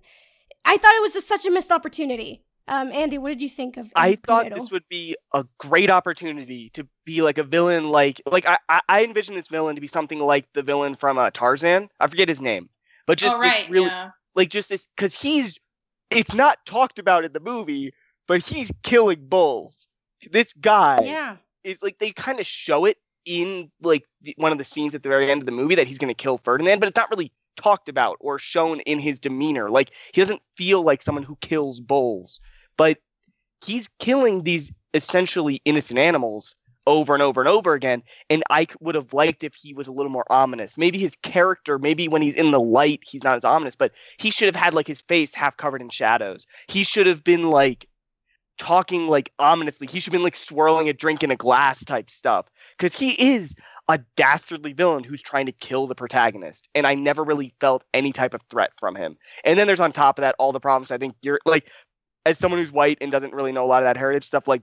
I thought it was just such a missed opportunity. Um, Andy, what did you think of? El I thought Primero? This would be a great opportunity to be like a villain, like like I I envisioned this villain to be something like the villain from uh, Tarzan. I forget his name, but just oh, right, this really yeah. like just this because he's it's not talked about in the movie, but he's killing bulls. This guy yeah. is like they kind of show it in like the, one of the scenes at the very end of the movie that he's going to kill Ferdinand, but it's not really talked about or shown in his demeanor. Like he doesn't feel like someone who kills bulls. But he's killing these essentially innocent animals over and over and over again. And I would have liked if he was a little more ominous. Maybe his character, maybe when he's in the light, he's not as ominous. But he should have had like his face half covered in shadows. He should have been like talking like ominously. He should have been like swirling a drink in a glass type stuff. Because he is a dastardly villain who's trying to kill the protagonist. And I never really felt any type of threat from him. And then there's on top of that all the problems. I think you're like... As someone who's white and doesn't really know a lot of that heritage stuff, like,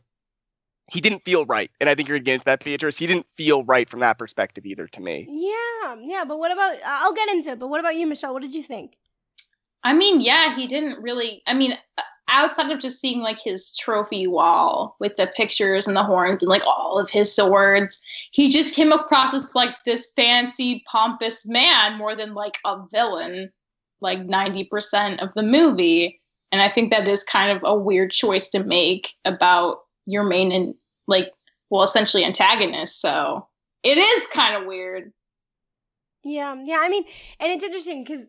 he didn't feel right. And I think you're against that, Beatrice. He didn't feel right from that perspective either to me. Yeah, yeah. But what about, I'll get into it, but what about you, Michelle? What did you think? I mean, yeah, he didn't really, I mean, outside of just seeing, like, his trophy wall with the pictures and the horns and, like, all of his swords, he just came across as, like, this fancy, pompous man more than, like, a villain, like, ninety percent of the movie. And I think that is kind of a weird choice to make about your main and like, well, essentially antagonist. So it is kind of weird. Yeah. Yeah. I mean, and it's interesting because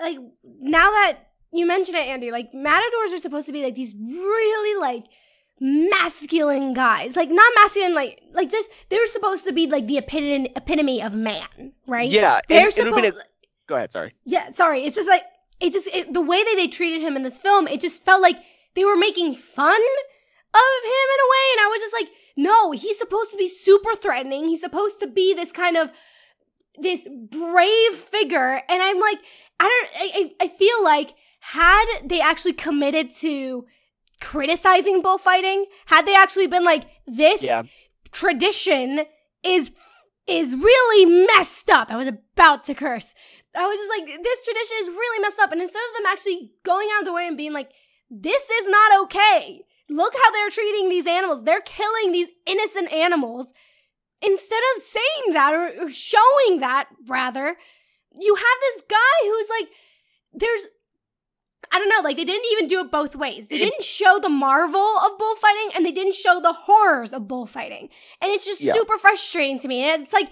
like now that you mention it, Andy, like matadors are supposed to be like these really like masculine guys, like not masculine, like, like this, they're supposed to be like the epitome, epitome of man, right? Yeah. They're supposed to go ahead. Sorry. Yeah. Sorry. It's just like, It just it, the way that they treated him in this film, it just felt like they were making fun of him in a way, and I was just like, no, he's supposed to be super threatening. He's supposed to be this kind of this brave figure, and I'm like, I don't. I, I feel like had they actually committed to criticizing bullfighting, had they actually been like, this yeah. tradition is is really messed up. I was about to curse. I was just like, this tradition is really messed up. And instead of them actually going out of the way and being like, this is not okay. Look how they're treating these animals. They're killing these innocent animals. Instead of saying that or, or showing that, rather, you have this guy who's like, there's, I don't know, like they didn't even do it both ways. They didn't show the marvel of bullfighting and they didn't show the horrors of bullfighting. And it's just yeah. super frustrating to me. And it's like,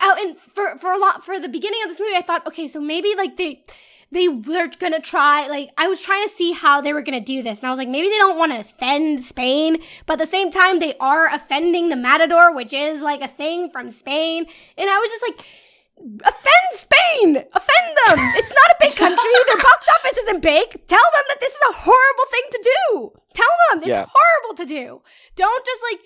out and for for a lot for the beginning of this movie, I thought, okay, so maybe like they they were gonna try, like I was trying to see how they were gonna do this, and I was like, maybe they don't want to offend Spain, but at the same time they are offending the matador, which is like a thing from Spain, and I was just like, offend Spain, offend them. It's not a big country. Their box office isn't big. Tell them that this is a horrible thing to do. Tell them it's yeah. horrible to do. Don't just like.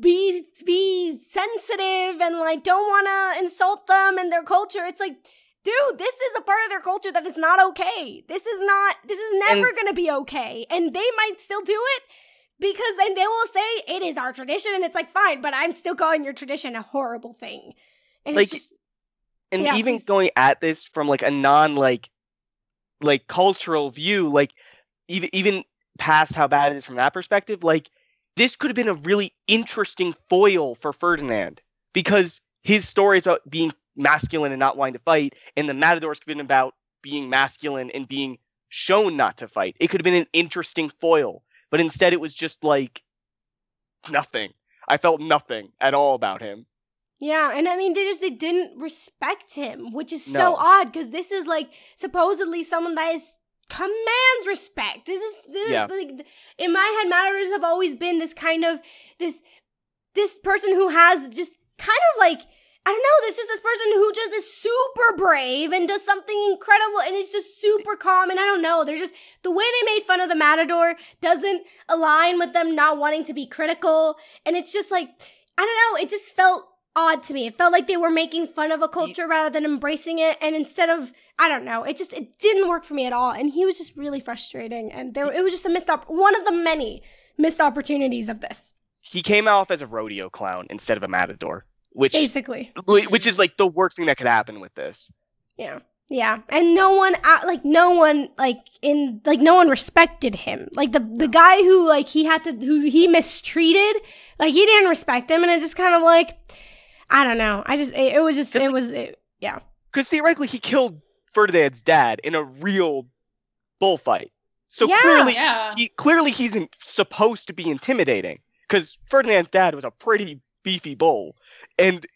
Be be sensitive and like don't want to insult them and their culture. It's like, dude, this is a part of their culture that is not okay. This is not. This is never and, gonna be okay. And they might still do it because then they will say it is our tradition. And it's like fine, but I'm still calling your tradition a horrible thing. And like, it's just and yeah, even please. Going at this from like a non like like cultural view, like even even past how bad it is from that perspective, like, this could have been a really interesting foil for Ferdinand, because his story is about being masculine and not wanting to fight, and the Matadors could have been about being masculine and being shown not to fight. It could have been an interesting foil, but instead it was just like nothing. I felt nothing at all about him. Yeah, and I mean, they just they didn't respect him, which is so no. odd, because this is like supposedly someone that is commands respect. This is this, yeah. like, in my head, Matadors have always been this kind of this this person who has just kind of like, I don't know, there's just this person who just is super brave and does something incredible and is just super calm, and I don't know, there's just, the way they made fun of the Matador doesn't align with them not wanting to be critical, and it's just like, I don't know, it just felt odd to me. It felt like they were making fun of a culture rather than embracing it, and instead of, I don't know, it just, it didn't work for me at all, and he was just really frustrating, and there, it was just a missed, op- one of the many missed opportunities of this. He came off as a rodeo clown instead of a Matador. Which basically, which is like the worst thing that could happen with this. Yeah, yeah, and no one, like no one, like in, like no one respected him. Like the the guy who like he had to, who he mistreated, like he didn't respect him, and it just kind of like, I don't know. I just it, it was just it was it, yeah. Because theoretically, he killed Ferdinand's dad in a real bullfight. So yeah, clearly, yeah. he clearly he's in, supposed to be intimidating, because Ferdinand's dad was a pretty beefy bull, and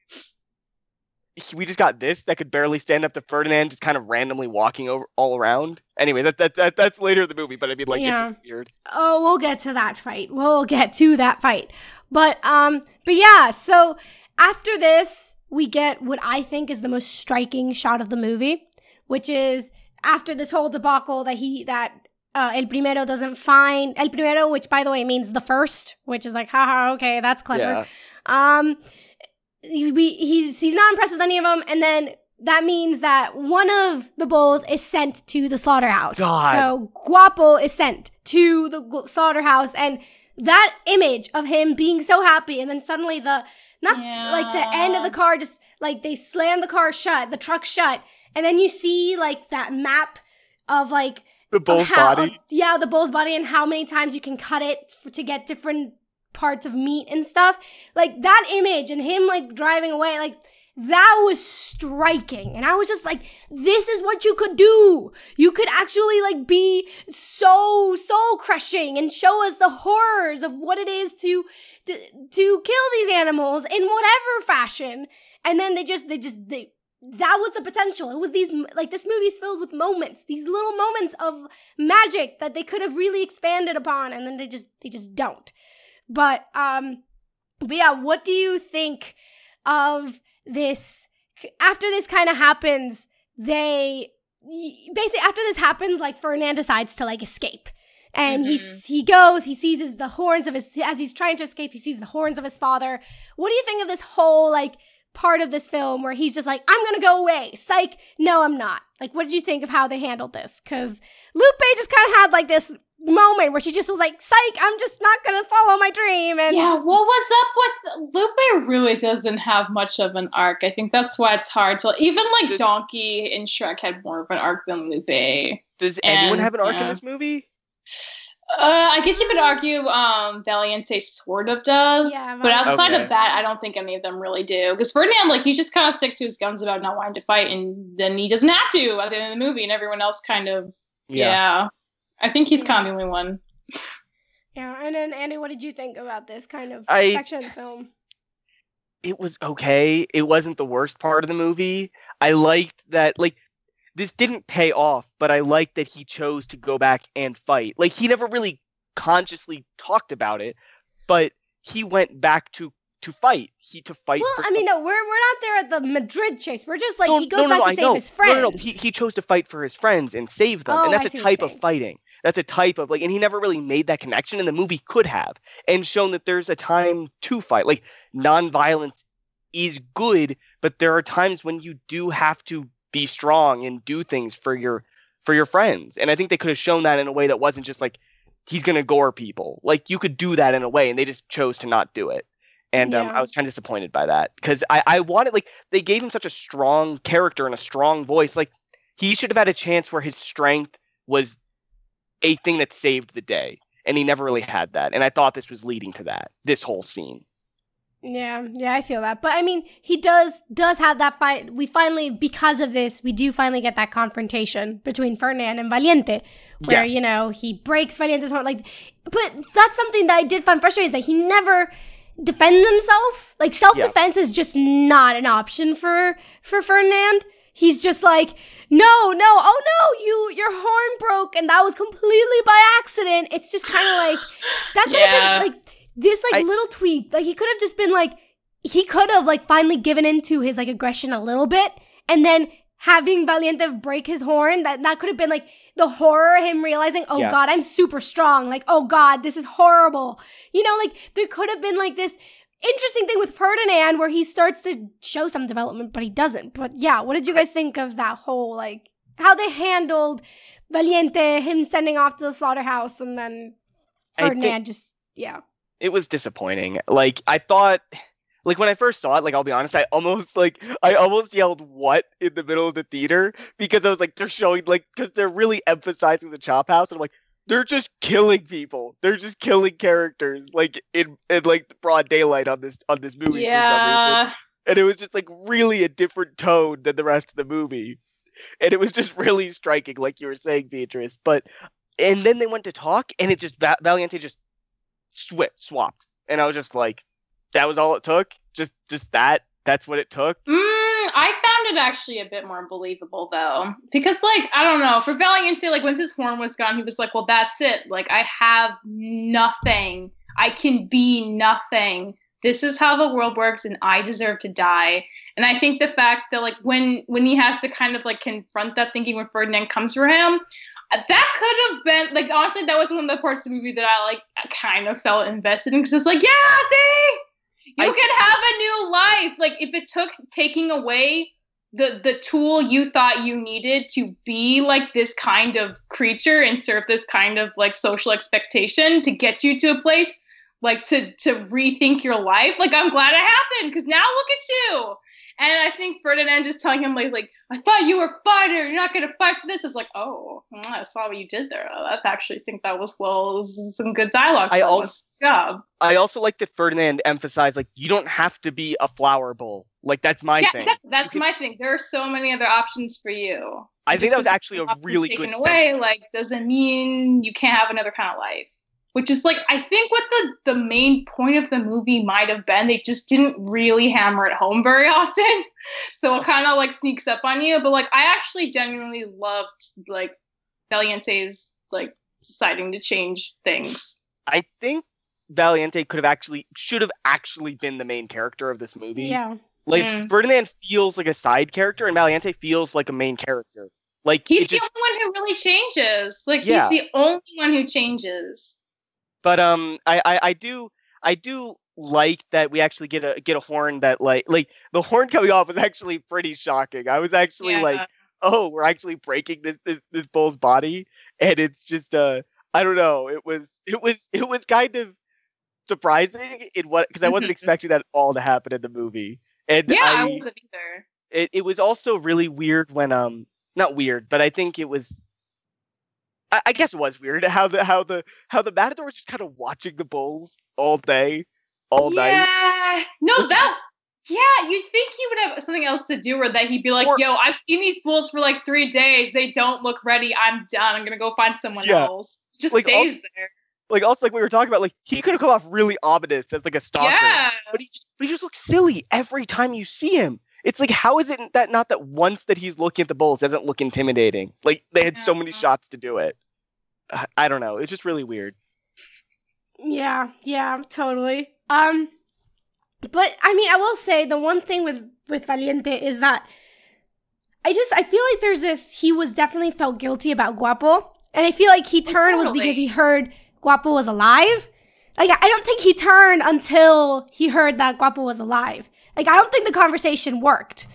he, we just got this that could barely stand up to Ferdinand, just kind of randomly walking over all around. Anyway, that that, that that's later in the movie, but I mean, like, yeah. it's just weird. Oh, we'll get to that fight. We'll get to that fight. But um, but yeah. So after this, we get what I think is the most striking shot of the movie, which is after this whole debacle that he that. Uh, El Primero doesn't find El Primero, which by the way means the first, which is like, haha, okay, that's clever. Yeah. Um, he, we, he's he's not impressed with any of them, and then that means that one of the bulls is sent to the slaughterhouse. God. So Guapo is sent to the slaughterhouse, and that image of him being so happy, and then suddenly the not yeah. like the end of the car, just like they slam the car shut, the truck shut, and then you see like that map of like. The bull's how, body. Of, yeah, the bull's body and how many times you can cut it f- to get different parts of meat and stuff. Like, that image and him, like, driving away, like, that was striking. And I was just like, this is what you could do. You could actually, like, be so soul-crushing and show us the horrors of what it is to, to, to kill these animals in whatever fashion. And then they just, they just, they... that was the potential. It was these, like, this movie is filled with moments, these little moments of magic that they could have really expanded upon, and then they just, they just don't. But, um, but yeah, what do you think of this? After this kind of happens, they, basically, after this happens, like, Ferdinand decides to, like, escape. And mm-hmm. he he goes, he sees the horns of his, as he's trying to escape, he sees the horns of his father. What do you think of this whole, like, part of this film where he's just like, I'm gonna go away, psych, no I'm not? Like, what did you think of how they handled this? Because Lupe just kind of had like this moment where she just was like, psych, I'm just not gonna follow my dream. And yeah, just- what was up with Lupe? Really doesn't have much of an arc. I think that's why it's hard to, even like Donkey in Shrek had more of an arc than Lupe. Does and, anyone have an arc yeah. in this movie? Uh, I guess you could argue um, Valiente sort of does, yeah, but outside okay. of that, I don't think any of them really do. Because Ferdinand, like, he just kind of sticks to his guns about not wanting to fight, and then he doesn't have to at the end of the movie, and everyone else kind of, yeah. yeah. I think he's yeah. kind of the only one. Yeah, and then, Andy, what did you think about this kind of I, section of the film? It was okay. It wasn't the worst part of the movie. I liked that, like, this didn't pay off, but I like that he chose to go back and fight. Like, he never really consciously talked about it, but he went back to, to fight. He to fight. Well, for I mean, no, we're we're not there at the Madrid chase. We're just like no, he goes no, back no, to I save know. His friends. No, no, no. He he chose to fight for his friends and save them, oh, and that's I a type of fighting. That's a type of like, and he never really made that connection. And the movie could have and shown that there's a time to fight. Like, nonviolence is good, but there are times when you do have to be strong and do things for your for your friends. And I think they could have shown that in a way that wasn't just like, he's going to gore people. Like, you could do that in a way, and they just chose to not do it. And yeah. um, I was kind of disappointed by that, because I, I wanted, like, they gave him such a strong character and a strong voice. Like, he should have had a chance where his strength was a thing that saved the day. And he never really had that. And I thought this was leading to that, this whole scene. Yeah, yeah, I feel that. But, I mean, he does does have that fight. We finally, because of this, we do finally get that confrontation between Ferdinand and Valiente, where, yes. you know, he breaks Valiente's heart. Like, but that's something that I did find frustrating, is that he never defends himself. Like, self-defense yeah. is just not an option for, for Ferdinand. He's just like, no, no, oh no, you, your horn broke, and that was completely by accident. It's just kind of like, that could yeah. have been, like, this, like, I, little tweak. Like, he could have just been, like, he could have, like, finally given into his, like, aggression a little bit, and then having Valiente break his horn, that, that could have been, like, the horror, him realizing, oh, yeah. God, I'm super strong. Like, oh, God, this is horrible. You know, like, there could have been, like, this interesting thing with Ferdinand where he starts to show some development, but he doesn't. But yeah, what did you guys think of that whole, like, how they handled Valiente, him sending off to the slaughterhouse, and then Ferdinand just, yeah. It was disappointing. Like, I thought, like, when I first saw it, like, I'll be honest, I almost, like, I almost yelled, what, in the middle of the theater, because I was like, they're showing, like, because they're really emphasizing the chop house, and I'm like, they're just killing people. They're just killing characters, like in, in like broad daylight on this on this movie. Yeah. For some reason. And it was just like really a different tone than the rest of the movie, and it was just really striking, like you were saying, Beatrice. But and then they went to talk, and it just Valiente just sw- swapped, and I was just like, that was all it took. Just just that. That's what it took. Mm. I found it actually a bit more believable, though, because, like, I don't know, for Valiente, like, once his horn was gone, he was like, well, that's it. Like, I have nothing. I can be nothing. This is how the world works, and I deserve to die. And I think the fact that, like, when when he has to kind of, like, confront that thinking when Ferdinand comes for him, that could have been, like, honestly, that was one of the parts of the movie that I, like, kind of felt invested in, because it's like, yeah, see? You I, can have a new life. Like, if it took taking away the, the tool you thought you needed to be, like, this kind of creature and serve this kind of, like, social expectation to get you to a place, like, to, to rethink your life. Like, I'm glad it happened, because now look at you. And I think Ferdinand just telling him, like, like I thought you were a fighter. You're not going to fight for this. It's like, oh, I saw what you did there. I actually think that was, well, was some good dialogue. I also, job. I also like that Ferdinand emphasized, like, you don't have to be a flower bowl. Like, that's my yeah, thing. That, that's you my can... thing. There are so many other options for you. I and think that was actually a really good taken away, like, doesn't mean you can't have another kind of life. Which is, like, I think what the, the main point of the movie might have been. They just didn't really hammer it home very often. So it kind of, like, sneaks up on you. But, like, I actually genuinely loved, like, Valiente's, like, deciding to change things. I think Valiente could have actually, should have actually been the main character of this movie. Yeah. Like, mm. Ferdinand feels like a side character, and Valiente feels like a main character. Like, he's the just... only one who really changes. Like, yeah. he's the only one who changes. But um, I, I, I do I do like that we actually get a get a horn that like like the horn coming off was actually pretty shocking. I was actually yeah. like, oh, we're actually breaking this, this this bull's body, and it's just uh I don't know. It was it was it was kind of surprising in what because I wasn't expecting that at all to happen in the movie. And yeah, I, I wasn't either. It it was also really weird when um not weird, but I think it was. I guess it was weird how the how the how the matador was just kind of watching the bulls all day, all yeah. night. Yeah, no, that yeah. You'd think he would have something else to do, or that he'd be like, or, "Yo, I've seen these bulls for like three days. They don't look ready. I'm done. I'm gonna go find someone yeah. else." Just like, stays also, there. Like also, like we were talking about, like he could have come off really ominous as like a stalker, yeah. but he just, but he just looks silly every time you see him. It's like, how is it that not that once that he's looking at the bulls doesn't look intimidating? Like, they had yeah. so many shots to do it. I don't know. It's just really weird. Yeah, yeah, totally. Um, but, I mean, I will say the one thing with, with Valiente is that I just, I feel like there's this, he was definitely felt guilty about Guapo. And I feel like he turned totally. was because he heard Guapo was alive. Like, I don't think he turned until he heard that Guapo was alive. Like, I don't think the conversation worked.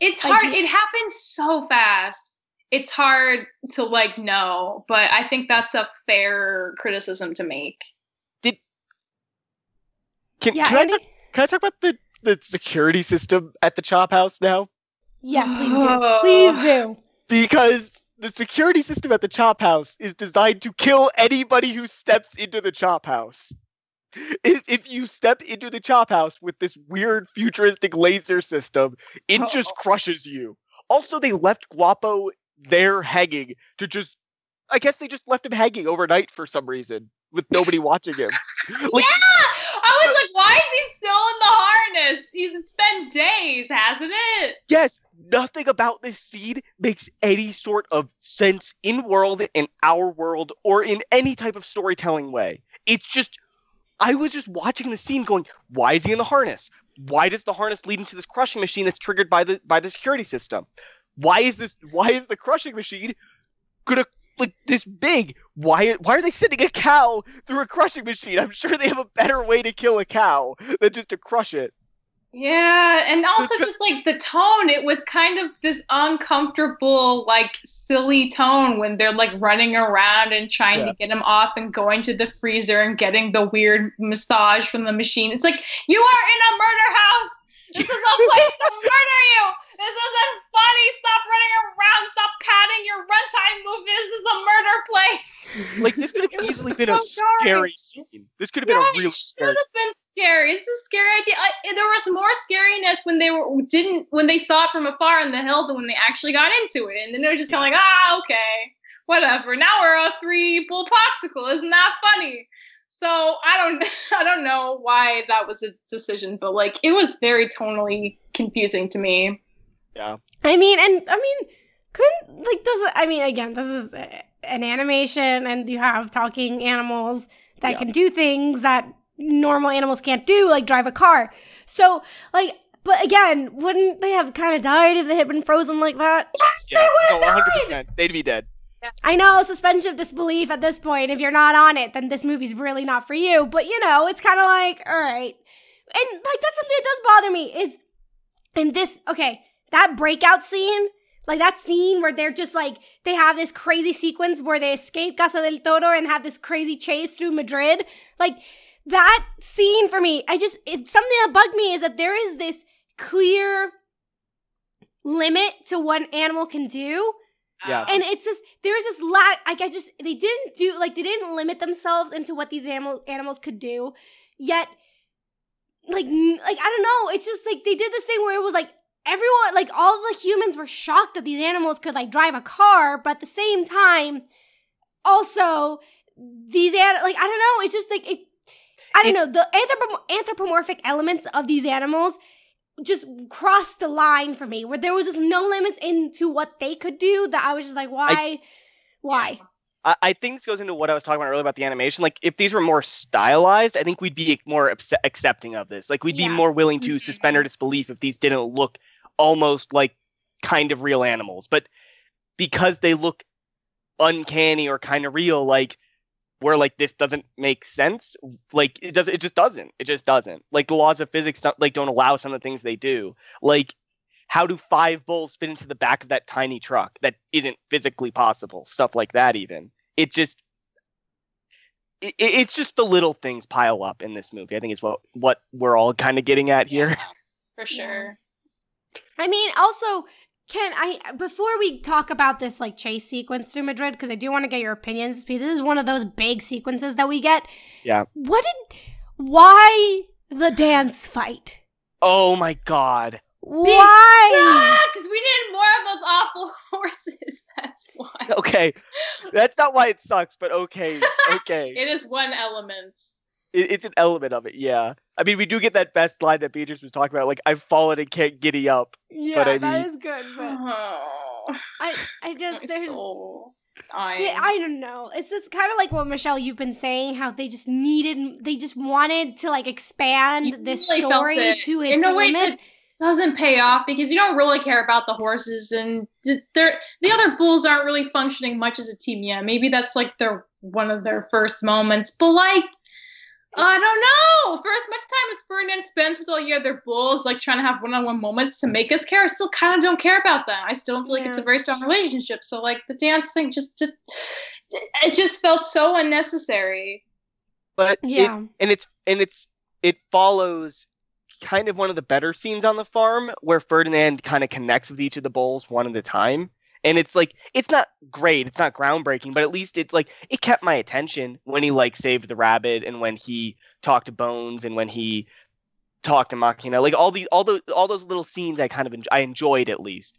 It's like, hard. It happens so fast. It's hard to, like, know. But I think that's a fair criticism to make. Did Can, yeah, can, Andy, I, talk, can I talk about the, the security system at the chop house now? Yeah, please do. Please do. Because the security system at the chop house is designed to kill anybody who steps into the chop house. If, if you step into the chop house with this weird futuristic laser system, it oh. just crushes you. Also, they left Guapo there hanging to just, I guess they just left him hanging overnight for some reason with nobody watching him. Like, yeah! I was like, why is he still in the harness? He's spent days, hasn't it? Yes, nothing about this scene makes any sort of sense in world, in our world, or in any type of storytelling way. It's just, I was just watching the scene going, why is he in the harness? Why does the harness lead into this crushing machine that's triggered by the by the security system? Why is this? Why is the crushing machine gonna like this big? Why why are they sending a cow through a crushing machine? I'm sure they have a better way to kill a cow than just to crush it. Yeah, and also just like the tone, it was kind of this uncomfortable, like silly tone when they're like running around and trying yeah. to get him off and going to the freezer and getting the weird massage from the machine. It's like, you are in a murder house. This is a place to murder you. This isn't funny. Stop running around. Stop padding your runtime movie. This is a murder place. Like, this could have easily been so a dark. scary scene. This could have been yeah, a real scary. It should have been scary. It's a scary idea. I, there was more scariness when they were didn't when they saw it from afar on the hill than when they actually got into it. And then they were just kind of like, ah, okay, whatever. Now we're all three bull popsicle. Isn't that funny? So I don't, I don't know why that was a decision, but like it was very tonally confusing to me. Yeah. I mean, and I mean, couldn't like does I mean, again, this is an animation, and you have talking animals that yeah. can do things that normal animals can't do, like drive a car. So like, but again, wouldn't they have kind of died if they had been frozen like that? Yes, yeah. they would have oh, died. one hundred percent They'd be dead. I know, suspension of disbelief at this point. If you're not on it, then this movie's really not for you. But, you know, it's kind of like, all right. And, like, that's something that does bother me is, and this, okay, that breakout scene, like, that scene where they're just, like, they have this crazy sequence where they escape Casa del Toro and have this crazy chase through Madrid. Like, that scene for me, I just, it's something that bugged me is that there is this clear limit to what an animal can do. Yeah. And it's just, there's this lot, like I just, they didn't do, like they didn't limit themselves into what these animal, animals could do, yet, like, like I don't know, it's just like, they did this thing where it was like, everyone, like all the humans were shocked that these animals could like drive a car, but at the same time, also, these, an- like I don't know, it's just like, it, I don't it, know, the anthrop- anthropomorphic elements of these animals just crossed the line for me, where there was just no limits into what they could do, that I was just like, why? I, why? I, I think this goes into what I was talking about earlier about the animation. Like, if these were more stylized, I think we'd be more obs- accepting of this. Like, we'd yeah. be more willing to suspend our disbelief if these didn't look almost like kind of real animals. But because they look uncanny or kind of real, like, where like this doesn't make sense, like it doesn't, it just doesn't, it just doesn't. Like the laws of physics don't, like don't allow some of the things they do. Like how do five bulls fit into the back of that tiny truck? That isn't physically possible. Stuff like that even. It just, it, it's just the little things pile up in this movie. I think is what what we're all kind of getting at here. For sure. I mean, also. Ken, I before we talk about this like chase sequence to Madrid, because I do want to get your opinions, because this is one of those big sequences that we get. Yeah. What did? Why the dance fight? Oh my God! Why? Because we needed more of those awful horses. That's why. Okay, that's not why it sucks, but okay, okay. It is one element. It, it's an element of it, yeah. I mean, we do get that best line that Beatrice was talking about, like, I've fallen and can't giddy up. Yeah, but I that mean... is good, but... Oh, I, I just, my there's... Soul. They, I don't know. It's just kind of like what, Michelle, you've been saying, how they just needed, they just wanted to, like, expand you this really story it. to its In a limits. Way that doesn't pay off, because you don't really care about the horses, and they're, the other bulls aren't really functioning much as a team yet. Maybe that's, like, their one of their first moments, but, like... I don't know. For as much time as Ferdinand spends with all the other bulls, like trying to have one-on-one moments to make us care, I still kind of don't care about that. I still don't feel yeah. like it's a very strong relationship. So, like, the dance thing just, just it just felt so unnecessary. But yeah, it, and it's and it's it follows kind of one of the better scenes on the farm where Ferdinand kind of connects with each of the bulls one at a time. And it's like, it's not great, it's not groundbreaking, but at least it's like, it kept my attention when he like saved the rabbit and when he talked to Bones and when he talked to Machina. Like all these, all those, all those little scenes I kind of, en- I enjoyed at least.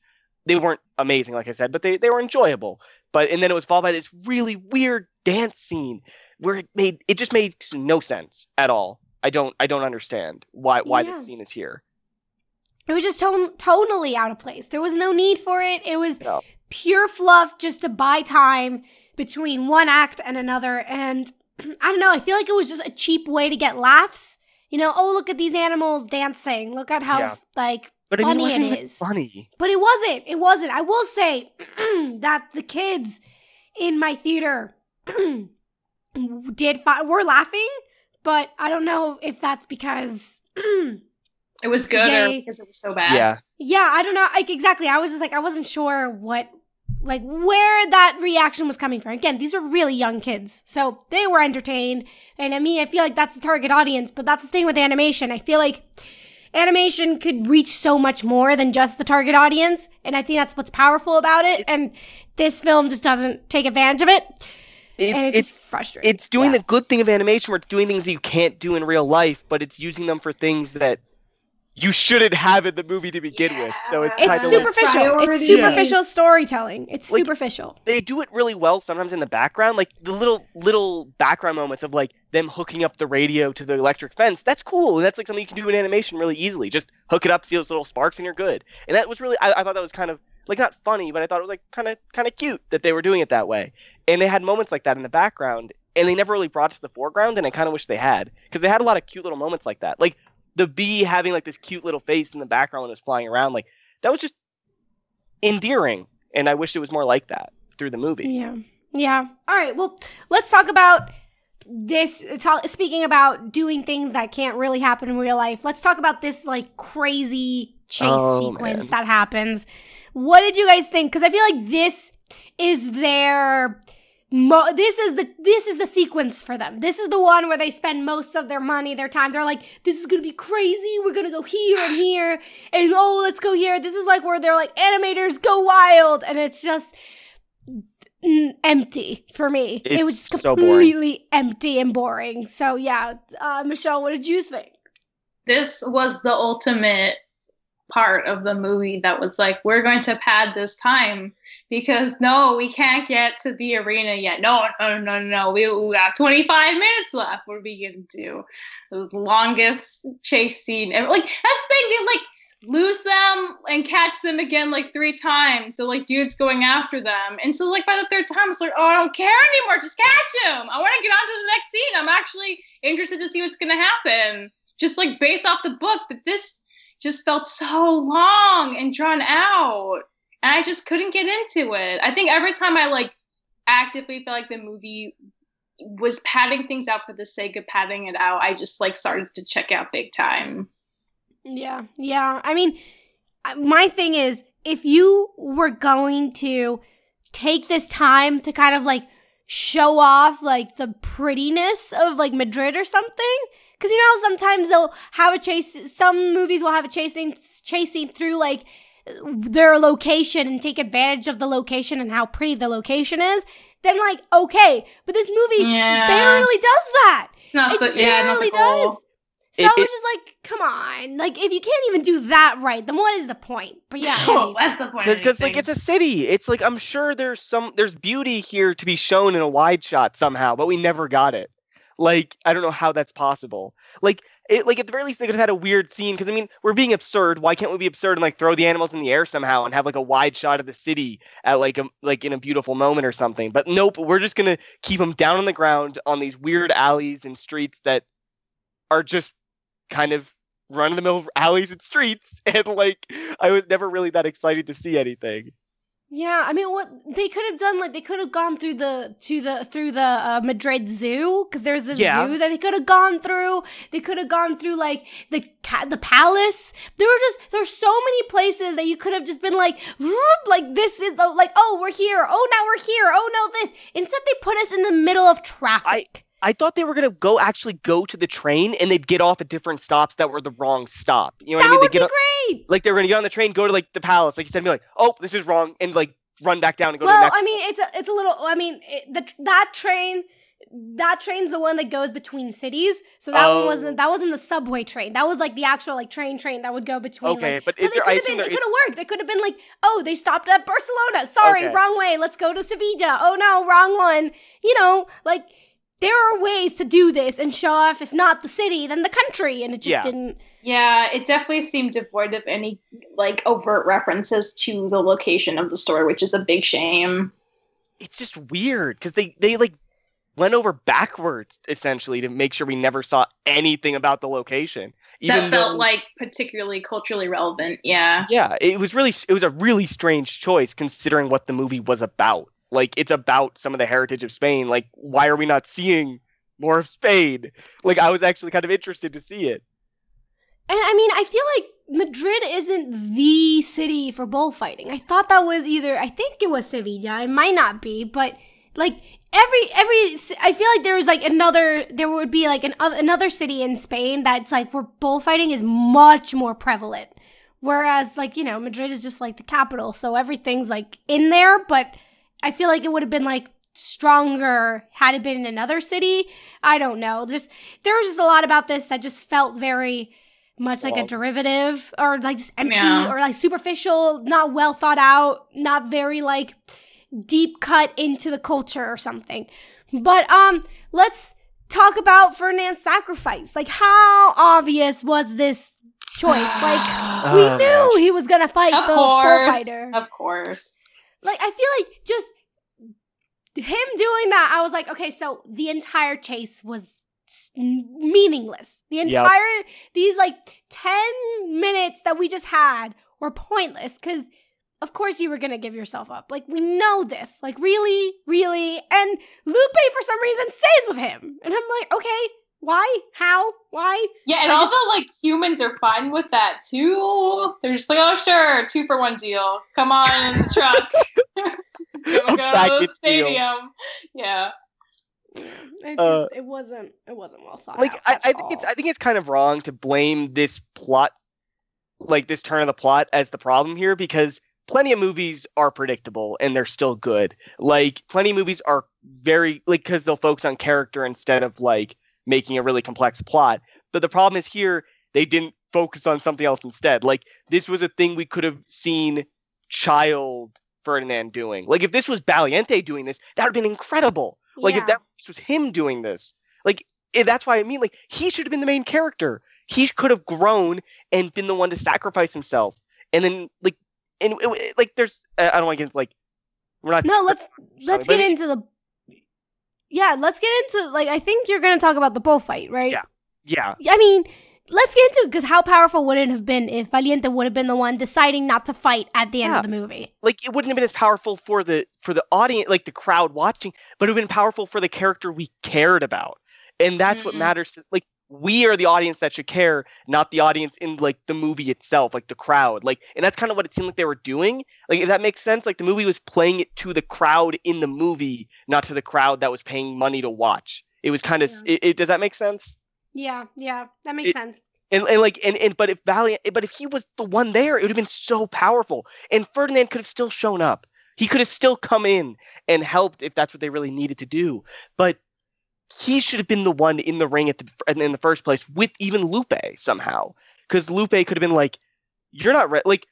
They weren't amazing, like I said, but they, they were enjoyable. But, and then it was followed by this really weird dance scene where it made, it just made no sense at all. I don't, I don't understand why, why yeah. this scene is here. It was just to- totally out of place. There was no need for it. It was no. pure fluff just to buy time between one act and another. And I don't know. I feel like it was just a cheap way to get laughs. You know, oh, look at these animals dancing. Look at how, yeah. like, but funny I mean, it, it is. Funny. But it wasn't. It wasn't. I will say that the kids in my theater did fi- were laughing, but I don't know if that's because... It was good Yay. or because it was so bad. Yeah. Yeah, I don't know. Like, exactly. I was just like, I wasn't sure what, like, where that reaction was coming from. Again, these were really young kids, so they were entertained. And I mean, I feel like that's the target audience, but that's the thing with animation. I feel like animation could reach so much more than just the target audience. And I think that's what's powerful about it. And this film just doesn't take advantage of it. It, and it's, it's just frustrating. It's doing yeah. the good thing of animation where it's doing things that you can't do in real life, but it's using them for things that you shouldn't have in the movie to begin yeah. with. So it's, it's kind of superficial. Like, it's superficial storytelling. It's like, superficial. They do it really well sometimes in the background. Like the little little background moments of like them hooking up the radio to the electric fence. That's cool. That's like something you can do in animation really easily. Just hook it up, see those little sparks, and you're good. And that was really, I, I thought that was kind of like not funny, but I thought it was like kind of kind of cute that they were doing it that way. And they had moments like that in the background, and they never really brought it to the foreground. And I kind of wish they had, because they had a lot of cute little moments like that. Like the bee having like this cute little face in the background when it was flying around, like that was just endearing. And I wish it was more like that through the movie. Yeah. Yeah. All right. Well, let's talk about this. Speaking about doing things that can't really happen in real life, let's talk about this like crazy chase oh, sequence man. that happens. What did you guys think? Because I feel like this is their... Mo- this is the this is the sequence for them. This is the one where they spend most of their money, their time. They're like, this is going to be crazy. We're going to go here and here. And oh, let's go here. This is like where they're like, animators, go wild. And it's just empty for me. It's it was just completely so empty and boring. So yeah. Uh, Michelle, what did you think? This was the ultimate part of the movie that was like, we're going to pad this time because no, we can't get to the arena yet. No, no, no, no. We, we have twenty-five minutes left. What are we going to do? The longest chase scene ever. Like, that's the thing. They like lose them and catch them again like three times. So like dude's going after them. And so like by the third time, it's like, oh, I don't care anymore. Just catch him. I want to get on to the next scene. I'm actually interested to see what's going to happen. Just like based off the book, that this just felt so long and drawn out. And I just couldn't get into it. I think every time I like actively felt like the movie was padding things out for the sake of padding it out, I just like started to check out big time. Yeah. Yeah. I mean, my thing is, if you were going to take this time to kind of like show off like the prettiness of like Madrid or something, because you know how sometimes they'll have a chase, some movies will have a chasing, chasing through like their location and take advantage of the location and how pretty the location is, then like, okay. But this movie yeah. barely does that. Not the, it yeah, barely not the does. So it, I was it, just like, come on. Like, if you can't even do that right, then what is the point? But yeah. Oh, I mean, that's the point. Because like, it's a city. It's like, I'm sure there's some, there's beauty here to be shown in a wide shot somehow, but we never got it. Like, I don't know how that's possible. Like, it, like at the very least, they could have had a weird scene. Because, I mean, we're being absurd. Why can't we be absurd and, like, throw the animals in the air somehow and have, like, a wide shot of the city at, like, a, like in a beautiful moment or something? But nope, we're just going to keep them down on the ground on these weird alleys and streets that are just kind of run-of-the-mill alleys and streets. And, like, I was never really that excited to see anything. Yeah, I mean, what they could have done, like they could have gone through the to the through the uh, Madrid Zoo, because there's this yeah. zoo that they could have gone through. They could have gone through like the the palace. There were just there's so many places that you could have just been like, like this is like, oh, we're here. Oh, now we're here. Oh no, this. Instead, they put us in the middle of traffic. I- I thought they were going to go actually go to the train and they'd get off at different stops that were the wrong stop. You know what that I mean? That would be on, great! Like, they were going to get on the train, go to, like, the palace, like you said, and be like, oh, this is wrong, and, like, run back down and go well, to the next. Well, I mean, it's a, it's a little, I mean, it, the, that train, that train's the one that goes between cities. So that oh. one wasn't, that wasn't the subway train. That was like the actual like train train that would go between. Okay, like, but if there, I assume been, there it could have worked. It could have been like, oh, they stopped at Barcelona. Sorry, okay. Wrong way. Let's go to Sevilla. Oh no, wrong one. You know, like there are ways to do this and show off, if not the city, then the country. And it just yeah. didn't. Yeah, it definitely seemed devoid of any, like, overt references to the location of the store, which is a big shame. It's just weird, because they, they, like, went over backwards, essentially, to make sure we never saw anything about the location. Even that felt, though, like, particularly culturally relevant, yeah. Yeah, it was really, it was a really strange choice, considering what the movie was about. Like, it's about some of the heritage of Spain. Like, why are we not seeing more of Spain? Like, I was actually kind of interested to see it. And I mean, I feel like Madrid isn't the city for bullfighting. I thought that was either, I think it was Sevilla. It might not be, but like every, every, I feel like there was like another, there would be like an, another city in Spain that's like where bullfighting is much more prevalent. Whereas like, you know, Madrid is just like the capital. So everything's like in there, but I feel like it would have been like stronger had it been in another city. I don't know. Just, there was just a lot about this that just felt very much like well, a derivative or like just empty yeah. or like superficial, not well thought out, not very like deep cut into the culture or something. But um, let's talk about Ferdinand's sacrifice. Like, how obvious was this choice? Like, we oh, knew gosh. he was going to fight of the course, bullfighter. Of course. Like, I feel like just him doing that, I was like, okay, so the entire chase was meaningless. The entire yep. these like ten minutes that we just had were pointless, because of course you were gonna give yourself up. Like, we know this. Like, really, really. And Lupe for some reason stays with him, and I'm like, okay, why, how, why? Yeah, and I also just, like, humans are fine with that too. They're just like, oh sure, two for one deal, come on in the truck. Go to the stadium. Yeah. It just uh, it wasn't it wasn't well thought like, out. Like I, I think it's I think it's kind of wrong to blame this plot, like this turn of the plot, as the problem here, because plenty of movies are predictable and they're still good. Like, plenty of movies are very like, because they'll focus on character instead of like making a really complex plot. But the problem is here they didn't focus on something else instead. Like, this was a thing we could have seen child Ferdinand doing. Like, if this was Valiente doing this, that would have been incredible. Like, yeah. if that was him doing this, like, that's why I mean, like, he should have been the main character. He could have grown and been the one to sacrifice himself. And then, like, and like, there's, I don't want to get into, like, we're not. No, let's, let's get into the, yeah, let's get into, like, I think you're going to talk about the bullfight, right? Yeah. Yeah. I mean, let's get into it, because how powerful would it have been if Valiente would have been the one deciding not to fight at the end yeah. of the movie? Like, it wouldn't have been as powerful for the for the audience, like the crowd watching, but it would have been powerful for the character we cared about. And that's mm-hmm. what matters. To, like, we are the audience that should care, not the audience in, like, the movie itself, like the crowd. Like, and that's kind of what it seemed like they were doing. Like, if that makes sense, like, the movie was playing it to the crowd in the movie, not to the crowd that was paying money to watch. It was kind of, yeah. it, it, does that make sense? Yeah, yeah, that makes it, sense. And, and like, and, and but if Valiant, but if he was the one there, it would have been so powerful. And Ferdinand could have still shown up. He could have still come in and helped if that's what they really needed to do. But he should have been the one in the ring at the in the first place with even Lupe somehow, because Lupe could have been like, "You're not re- like,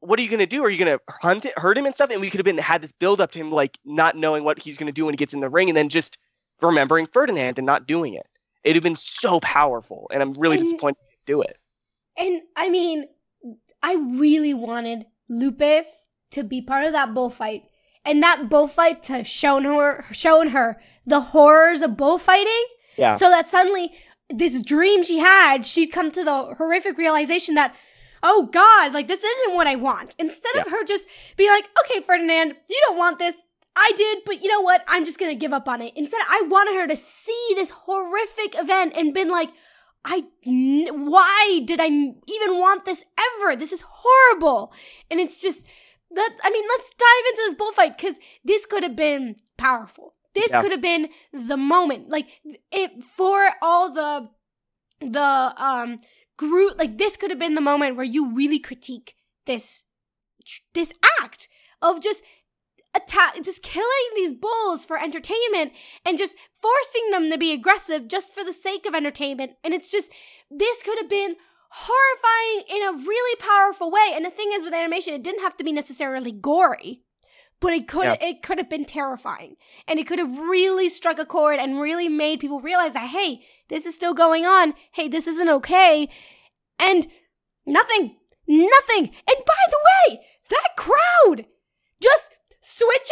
what are you gonna do? Are you gonna hunt it, hurt him and stuff?" And we could have been had this build up to him like not knowing what he's gonna do when he gets in the ring, and then just remembering Ferdinand and not doing it. It'd have been so powerful, and I'm really and, disappointed to do it. And, I mean, I really wanted Lupe to be part of that bullfight, and that bullfight to have shown her, shown her the horrors of bullfighting, yeah. so that suddenly this dream she had, she'd come to the horrific realization that, oh, God, like, this isn't what I want. Instead yeah. of her just be like, okay, Ferdinand, you don't want this. I did, but you know what? I'm just going to give up on it. Instead, I wanted her to see this horrific event and been like, "I, why did I even want this ever? This is horrible." And it's just, that. I mean, let's dive into this bullfight, because this could have been powerful. This yeah. could have been the moment. Like, it for all the, the um group, like, this could have been the moment where you really critique this, this act of just attack, just killing these bulls for entertainment and just forcing them to be aggressive just for the sake of entertainment. And it's just, this could have been horrifying in a really powerful way. And the thing is, with animation, it didn't have to be necessarily gory, but it could yeah. it could have been terrifying, and it could have really struck a chord and really made people realize that, hey, this is still going on. Hey, this isn't okay. And nothing, nothing. And by the way, that crowd just switches.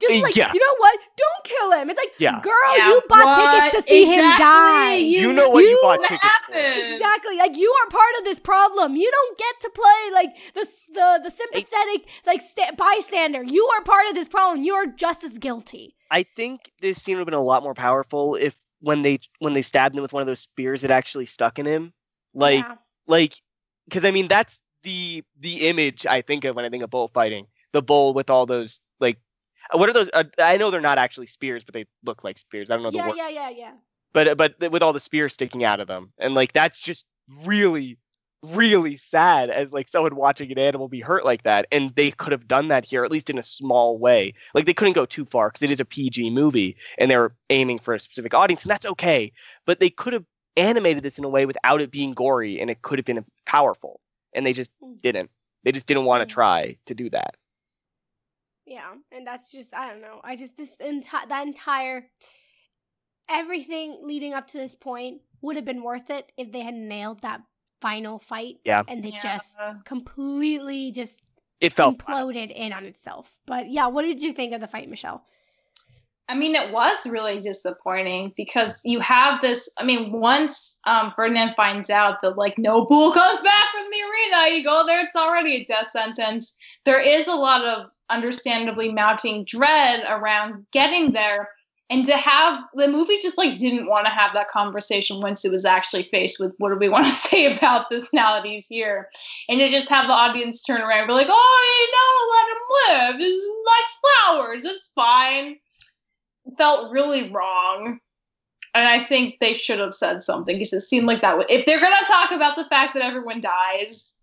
Just like, yeah. you know what? Don't kill him. It's like, yeah. girl, yeah. you bought what? tickets to see exactly. him die. You, you know what you, you bought tickets for. Exactly. Like, you are part of this problem. You don't get to play, like, the the, the sympathetic, I, like, st- bystander. You are part of this problem. You are just as guilty. I think this scene would have been a lot more powerful if when they when they stabbed him with one of those spears, it actually stuck in him. Like, yeah. like, because, I mean, that's the the image I think of when I think of bullfighting. The bull with all those, like, what are those? Uh, I know they're not actually spears, but they look like spears. I don't know. The yeah, word. yeah, yeah, yeah. But but with all the spears sticking out of them, and like that's just really, really sad. As like someone watching an animal be hurt like that, and they could have done that here, at least in a small way. Like they couldn't go too far because it is a P G movie, and they were aiming for a specific audience, and that's okay. But they could have animated this in a way without it being gory, and it could have been powerful. And they just didn't. They just didn't want to try to do that. Yeah, and that's just, I don't know, I just, this entire, that entire, everything leading up to this point would have been worth it if they had nailed that final fight. Yeah. And they yeah. just completely just it felt imploded flat. in on itself. But yeah, what did you think of the fight, Michelle? I mean, it was really disappointing because you have this, I mean, once um, Ferdinand finds out that, like, no bull comes back from the arena, you go there, it's already a death sentence. There is a lot of understandably mounting dread around getting there, and to have the movie just like didn't want to have that conversation once it was actually faced with what do we want to say about this now that he's here, and to just have the audience turn around and be like, oh no, let him live, this likes flowers, it's fine, felt really wrong. And I think they should have said something because it seemed like that would, if they're gonna talk about the fact that everyone dies,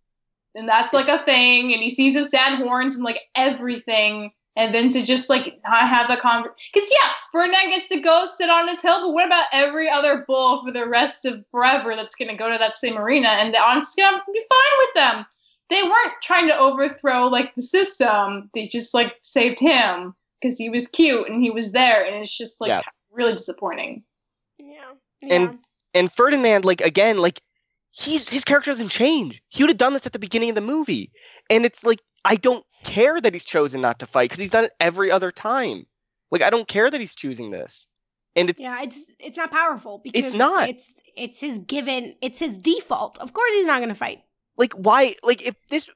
and that's, like, a thing. And he sees his sad horns and, like, everything. And then to just, like, not have the conversation. Because, yeah, Ferdinand gets to go sit on his hill. But what about every other bull for the rest of forever that's going to go to that same arena? And the audience is going to be fine with them. They weren't trying to overthrow, like, the system. They just, like, saved him. Because he was cute and he was there. And it's just, like, yeah. really disappointing. Yeah. yeah. And and Ferdinand, like, again, like, He's, his character doesn't change. He would have done this at the beginning of the movie. And it's like, I don't care that he's chosen not to fight because he's done it every other time. Like, I don't care that he's choosing this. And it's, yeah, it's it's not powerful because it's not. It's it's his given, it's his default. Of course he's not going to fight. Like, why? Like, if this,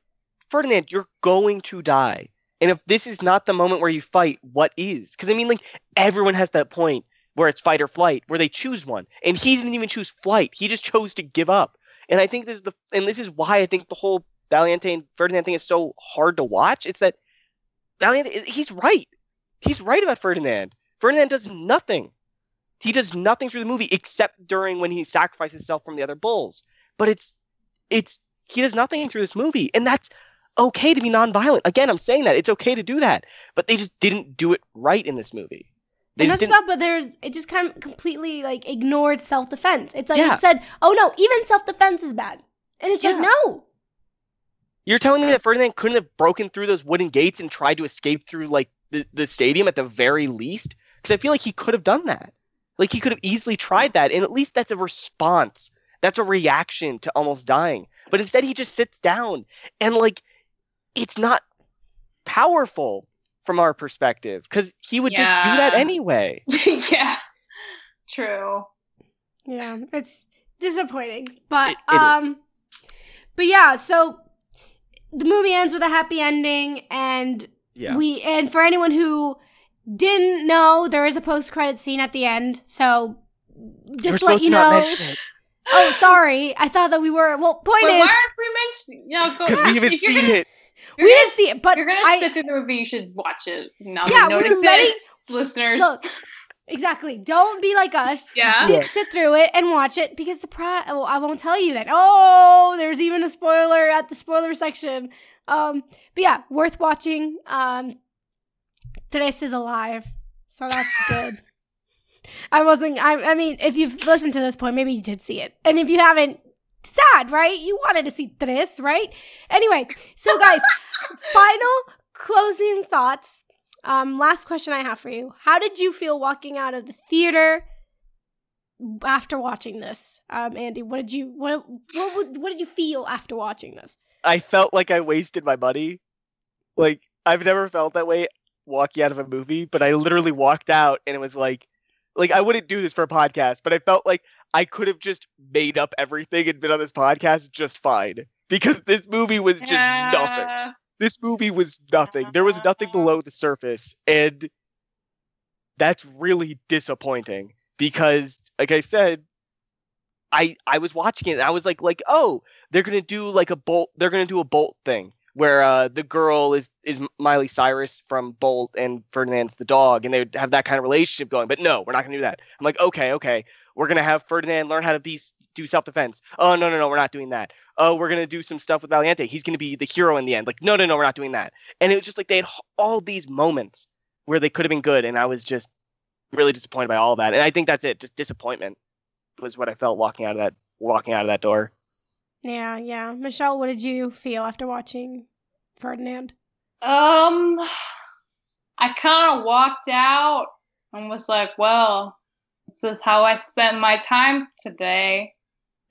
Ferdinand, you're going to die. And if this is not the moment where you fight, what is? Because, I mean, like, everyone has that point where it's fight or flight, where they choose one. And he didn't even choose flight. He just chose to give up. And I think this is the, and this is why I think the whole Valiente and Ferdinand thing is so hard to watch. It's that Valiente, he's right. He's right about Ferdinand. Ferdinand does nothing. He does nothing through the movie except during when he sacrifices himself from the other bulls. But it's, it's, he does nothing through this movie. And that's okay to be nonviolent. Again, I'm saying that. It's okay to do that. But they just didn't do it right in this movie. They and that's not, but there's, it just kind of completely, like, ignored self-defense. It's like, yeah. it said, oh, no, even self-defense is bad. And it's yeah. like, no. You're telling me that Ferdinand couldn't have broken through those wooden gates and tried to escape through, like, the, the stadium at the very least? Because I feel like he could have done that. Like, he could have easily tried that. And at least that's a response. That's a reaction to almost dying. But instead, he just sits down. And, like, it's not powerful from our perspective, because he would yeah. just do that anyway. yeah, true. Yeah, it's disappointing, but it, it um, is. But yeah. So the movie ends with a happy ending, and yeah. we and for anyone who didn't know, there is a post-credit scene at the end. So just to let you know. Oh, sorry. I thought that we were. Well, point well, is, why aren't we mentioning? No, go ahead. We haven't seen gonna- it. You're we gonna, didn't see it, but you're gonna I, sit through the movie. You should watch it. Now yeah, we notice letting, it, listeners. Look, exactly. Don't be like us. Yeah, sit through it and watch it because surprise. Well, I won't tell you that. Oh, no, there's even a spoiler at the spoiler section. Um, but yeah, worth watching. Um, Tres is alive, so that's good. I wasn't, I, I mean, if you've listened to this point, maybe you did see it. And if you haven't, sad, right? You wanted to see Tres, right? Anyway, so guys, final closing thoughts. Um, last question I have for you. How did you feel walking out of the theater after watching this? Um, Andy, what did you, what, what, what did you feel after watching this? I felt like I wasted my money. Like, I've never felt that way walking out of a movie, but I literally walked out and it was like, like, I wouldn't do this for a podcast, but I felt like I could have just made up everything and been on this podcast just fine. Because this movie was just yeah. nothing. This movie was nothing. There was nothing below the surface. And that's really disappointing. Because, like I said, I I was watching it and I was like, like, oh, they're gonna do like a Bolt, they're gonna do a Bolt thing where uh, the girl is is Miley Cyrus from Bolt and Ferdinand's the dog, and they would have that kind of relationship going. But no, we're not gonna do that. I'm like, okay, okay, we're gonna have Ferdinand learn how to be do self defense. Oh no, no, no, we're not doing that. Oh, we're gonna do some stuff with Valiente. He's gonna be the hero in the end. Like, no, no, no, we're not doing that. And it was just like they had all these moments where they could have been good, and I was just really disappointed by all that. And I think that's it. Just disappointment was what I felt walking out of that walking out of that door. Yeah, yeah. Michelle, what did you feel after watching Ferdinand? Um, I kind of walked out and was like, well, this is how I spent my time today.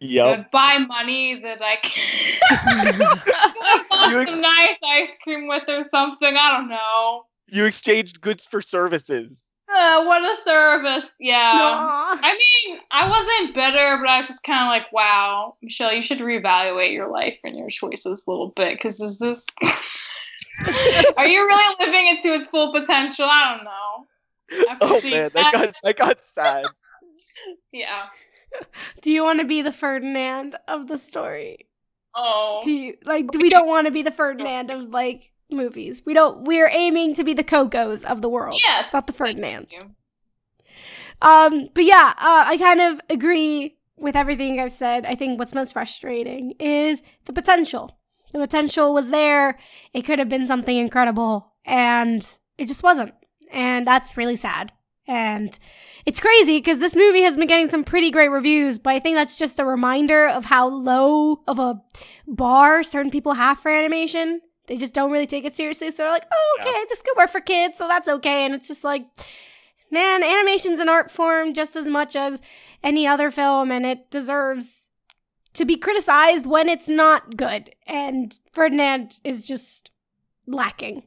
Yep. Goodbye money that I can buy some nice ice cream with or something. I don't know. You exchanged goods for services. Uh, what a service. Yeah. Aww. I mean, I wasn't bitter, but I was just kind of like, wow, Michelle, you should reevaluate your life and your choices a little bit, because is this... Are you really living into its full potential? I don't know. Oh, man, that, that. Got, that got sad. Yeah. Do you want to be the Ferdinand of the story? Oh. Do you, like, we don't want to be the Ferdinand of, like, movies. We don't we're aiming to be the Cocos of the world. Yes. Not the Ferdinands. Um but yeah, uh, I kind of agree with everything I've said. I think what's most frustrating is the potential. The potential was there. It could have been something incredible, and it just wasn't. And that's really sad. And it's crazy because this movie has been getting some pretty great reviews, but I think that's just a reminder of how low of a bar certain people have for animation. They just don't really take it seriously. So they're like, oh, okay, yeah. This could work for kids, so that's okay. And it's just like, man, animation's an art form just as much as any other film, and it deserves to be criticized when it's not good. And Ferdinand is just lacking.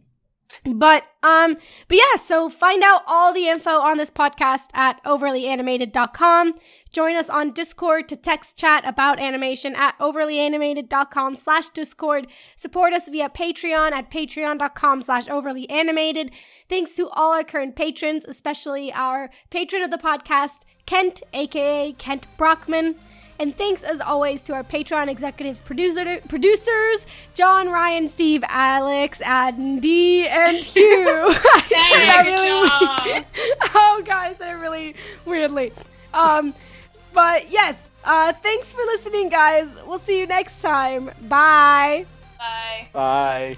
But, um, but yeah, so find out all the info on this podcast at overly animated dot com. Join us on Discord to text chat about animation at overly animated dot com slash Discord. Support us via Patreon at patreon dot com slash overly animated. Thanks to all our current patrons, especially our patron of the podcast, Kent, aka Kent Brockman. And thanks, as always, to our Patreon executive producer, producers, John, Ryan, Steve, Alex, Andy, and Hugh. I really weird. Oh, guys, they're really weirdly. Um, but, yes, uh, thanks for listening, guys. We'll see you next time. Bye. Bye. Bye.